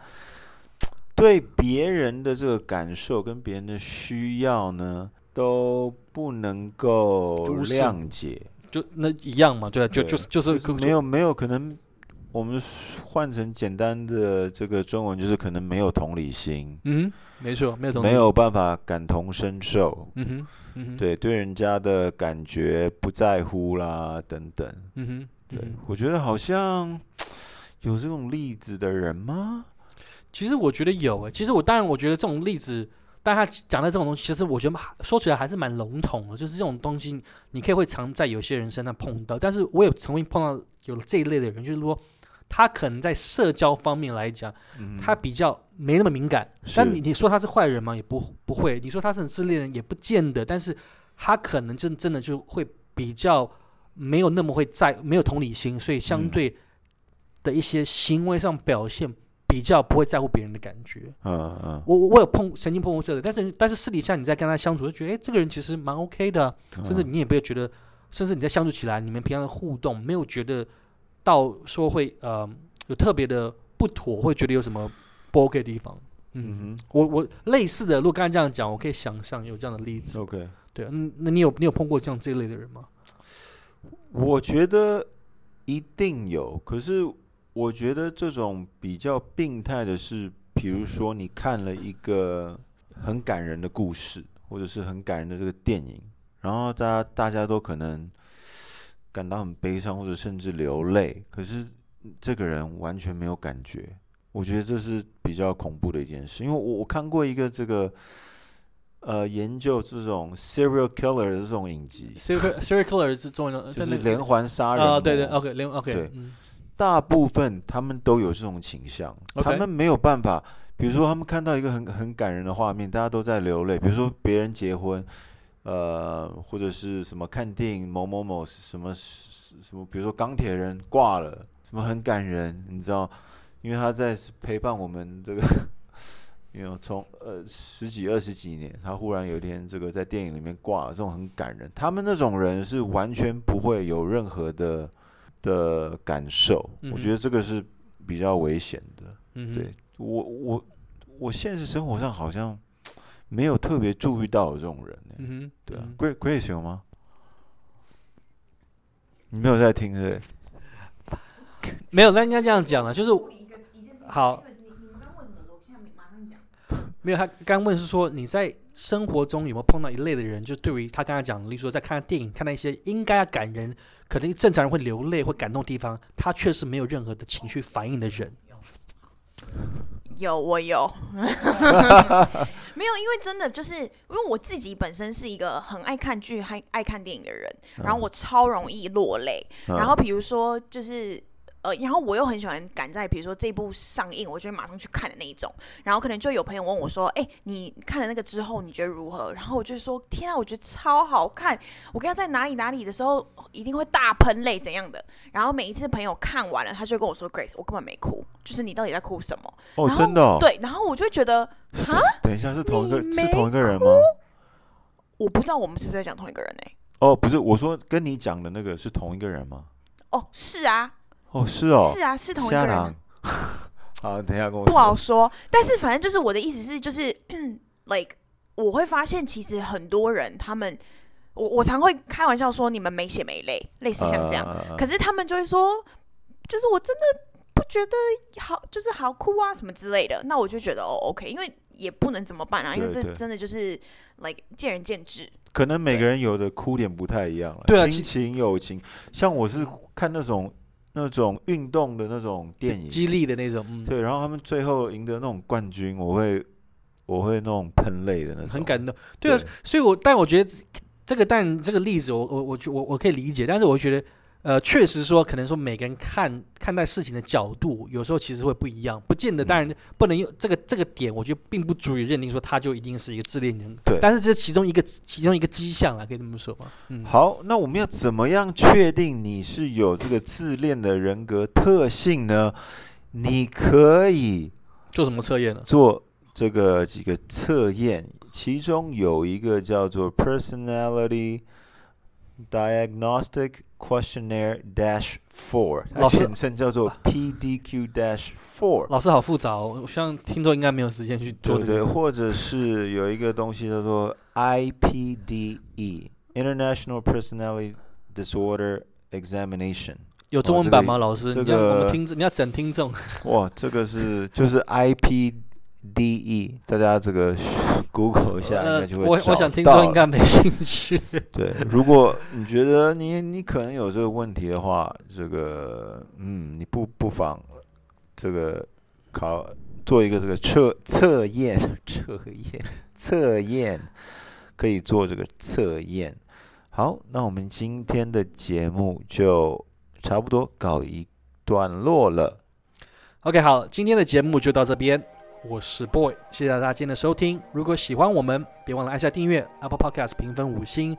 对别人的这个感受跟别人的需要呢，都不能够谅解，就那一样嘛，对啊，就是没有可能，我们换成简单的这个中文就是可能没有同理心，没错，没有同理心，没有办法感同身受，对人家的感觉不在乎啦等等，对，我觉得好像有这种例子的人吗？其实我觉得有其实我当然我觉得这种例子，但他讲的这种东西，其实我觉得说起来还是蛮笼统的，就是这种东西你可以会常在有些人身上碰到，但是我也曾经碰到有这一类的人，就是说他可能在社交方面来讲，他比较没那么敏感，但你说他是坏人吗？也不会，你说他是很自恋人也不见得，但是他可能真的就会比较没有那么会在没有同理心，所以相对的一些行为上表现。比较不会在乎别人的感觉，我有曾经碰过这个，但是私底下你在跟他相处，就觉得这个人其实蛮 OK 的，甚至你也不会觉得，甚至你在相处起来，你们平常的互动没有觉得到说会有特别的不妥，会觉得有什么不 OK 的地方。我类似的，如果刚才这样讲，我可以想象有这样的例子。OK， 对，那你有碰过这类的人吗？我觉得一定有，可是。我觉得这种比较病态的是，比如说你看了一个很感人的故事，或者是很感人的这个电影，然后大家都可能感到很悲伤，或者甚至流泪，可是这个人完全没有感觉。我觉得这是比较恐怖的一件事，因为我看过一个这个研究这种 serial killer 的这种影集。serial killer 是中文就是连环杀人魔。对对 ，OK， 对、嗯，大部分他们都有这种倾向， okay. 他们没有办法。比如说，他们看到一个很感人的画面，大家都在流泪。比如说别人结婚，或者是什么看电影某某某什么什么，比如说钢铁人挂了，什么很感人，你知道，因为他在陪伴我们这个，因为从十几二十几年，他忽然有一天这个在电影里面挂了，这种很感人。他们那种人是完全不会有任何的感受，我觉得这个是比较危险的，对。我现实生活上好像没有特别注意到有这种人、对啊、Grace 有吗？你没有在听对不对？没有，那应该这样讲了，就是好。没有，他刚问是说你在生活中有没有碰到一类的人，就对于他刚才讲的，例如说在看电影看到一些应该要感人，可能正常人会流泪或感动的地方，他确实没有任何的情绪反应的人。有，我有没有，因为真的就是因为我自己本身是一个很爱看剧爱看电影的人，然后我超容易落泪、然后比如说就是然后我又很喜欢赶在比如说这部上映我就会马上去看的那一种，然后可能就有朋友问我说你看了那个之后你觉得如何，然后我就说天啊我觉得超好看，我跟他在哪里哪里的时候一定会大喷泪怎样的，然后每一次朋友看完了他就跟我说 Grace 我根本没哭，就是你到底在哭什么。哦真的哦？对，然后我就会觉得蛤等一下是同一个人吗？我不知道我们是不是在讲同一个人不是，我说跟你讲的那个是同一个人吗？哦是啊，哦是哦，是啊，是同一个人。好，等一下跟我说。不好说，但是反正就是我的意思是，就是like 我会发现其实很多人他们，我常会开玩笑说你们没血没泪，类似像这样。可是他们就会说，就是我真的不觉得好，就是好哭啊什么之类的。那我就觉得OK， 因为也不能怎么办啊，因为这真的就是like 见仁见智。可能每个人有的哭点不太一样了。对啊，亲情、友情，像我是看那种运动的那种电影，激励的那种、对，然后他们最后赢得那种冠军，我会那种喷泪的那种，很感动。对啊，对，所以但我觉得这个例子我可以理解，但是我觉得确实说可能说每个人看待事情的角度有时候其实会不一样，不见得，当然不能用这个点，我觉得并不足以认定说他就一定是一个自恋人格。对，但是这是其中一个迹象啦，可以这么说吧。好，那我们要怎么样确定你是有这个自恋的人格特性呢？你可以做什么测验呢？做这个几个测验，其中有一个叫做 personality diagnostic questionnaire-4， 它简称叫做 PDQ-4。 老师好复杂哦，我想听众应该没有时间去做、对，或者是有一个东西叫做 IPDE International Personality Disorder Examination。 有中文版吗？老师你要整听众哇，这个是就是 IPDE， 大家这个 Google 一下应该就会找到了。我想听众应该没兴趣对，如果你觉得你可能有这个问题的话，这个你不妨这个做一个这个测验可以做这个测验。好，那我们今天的节目就差不多告一段落了。 OK， 好，今天的节目就到这边，我是 Boy， 谢谢大家今天的收听。如果喜欢我们，别忘了按下订阅 Apple Podcast 评分5星，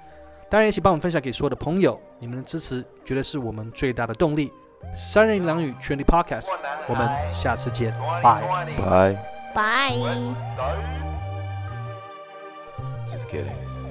当然也请帮我们分享给所有的朋友，你们的支持绝对是我们最大的动力。三人两语全力 Podcast， 我们下次见，拜拜拜。Just kidding。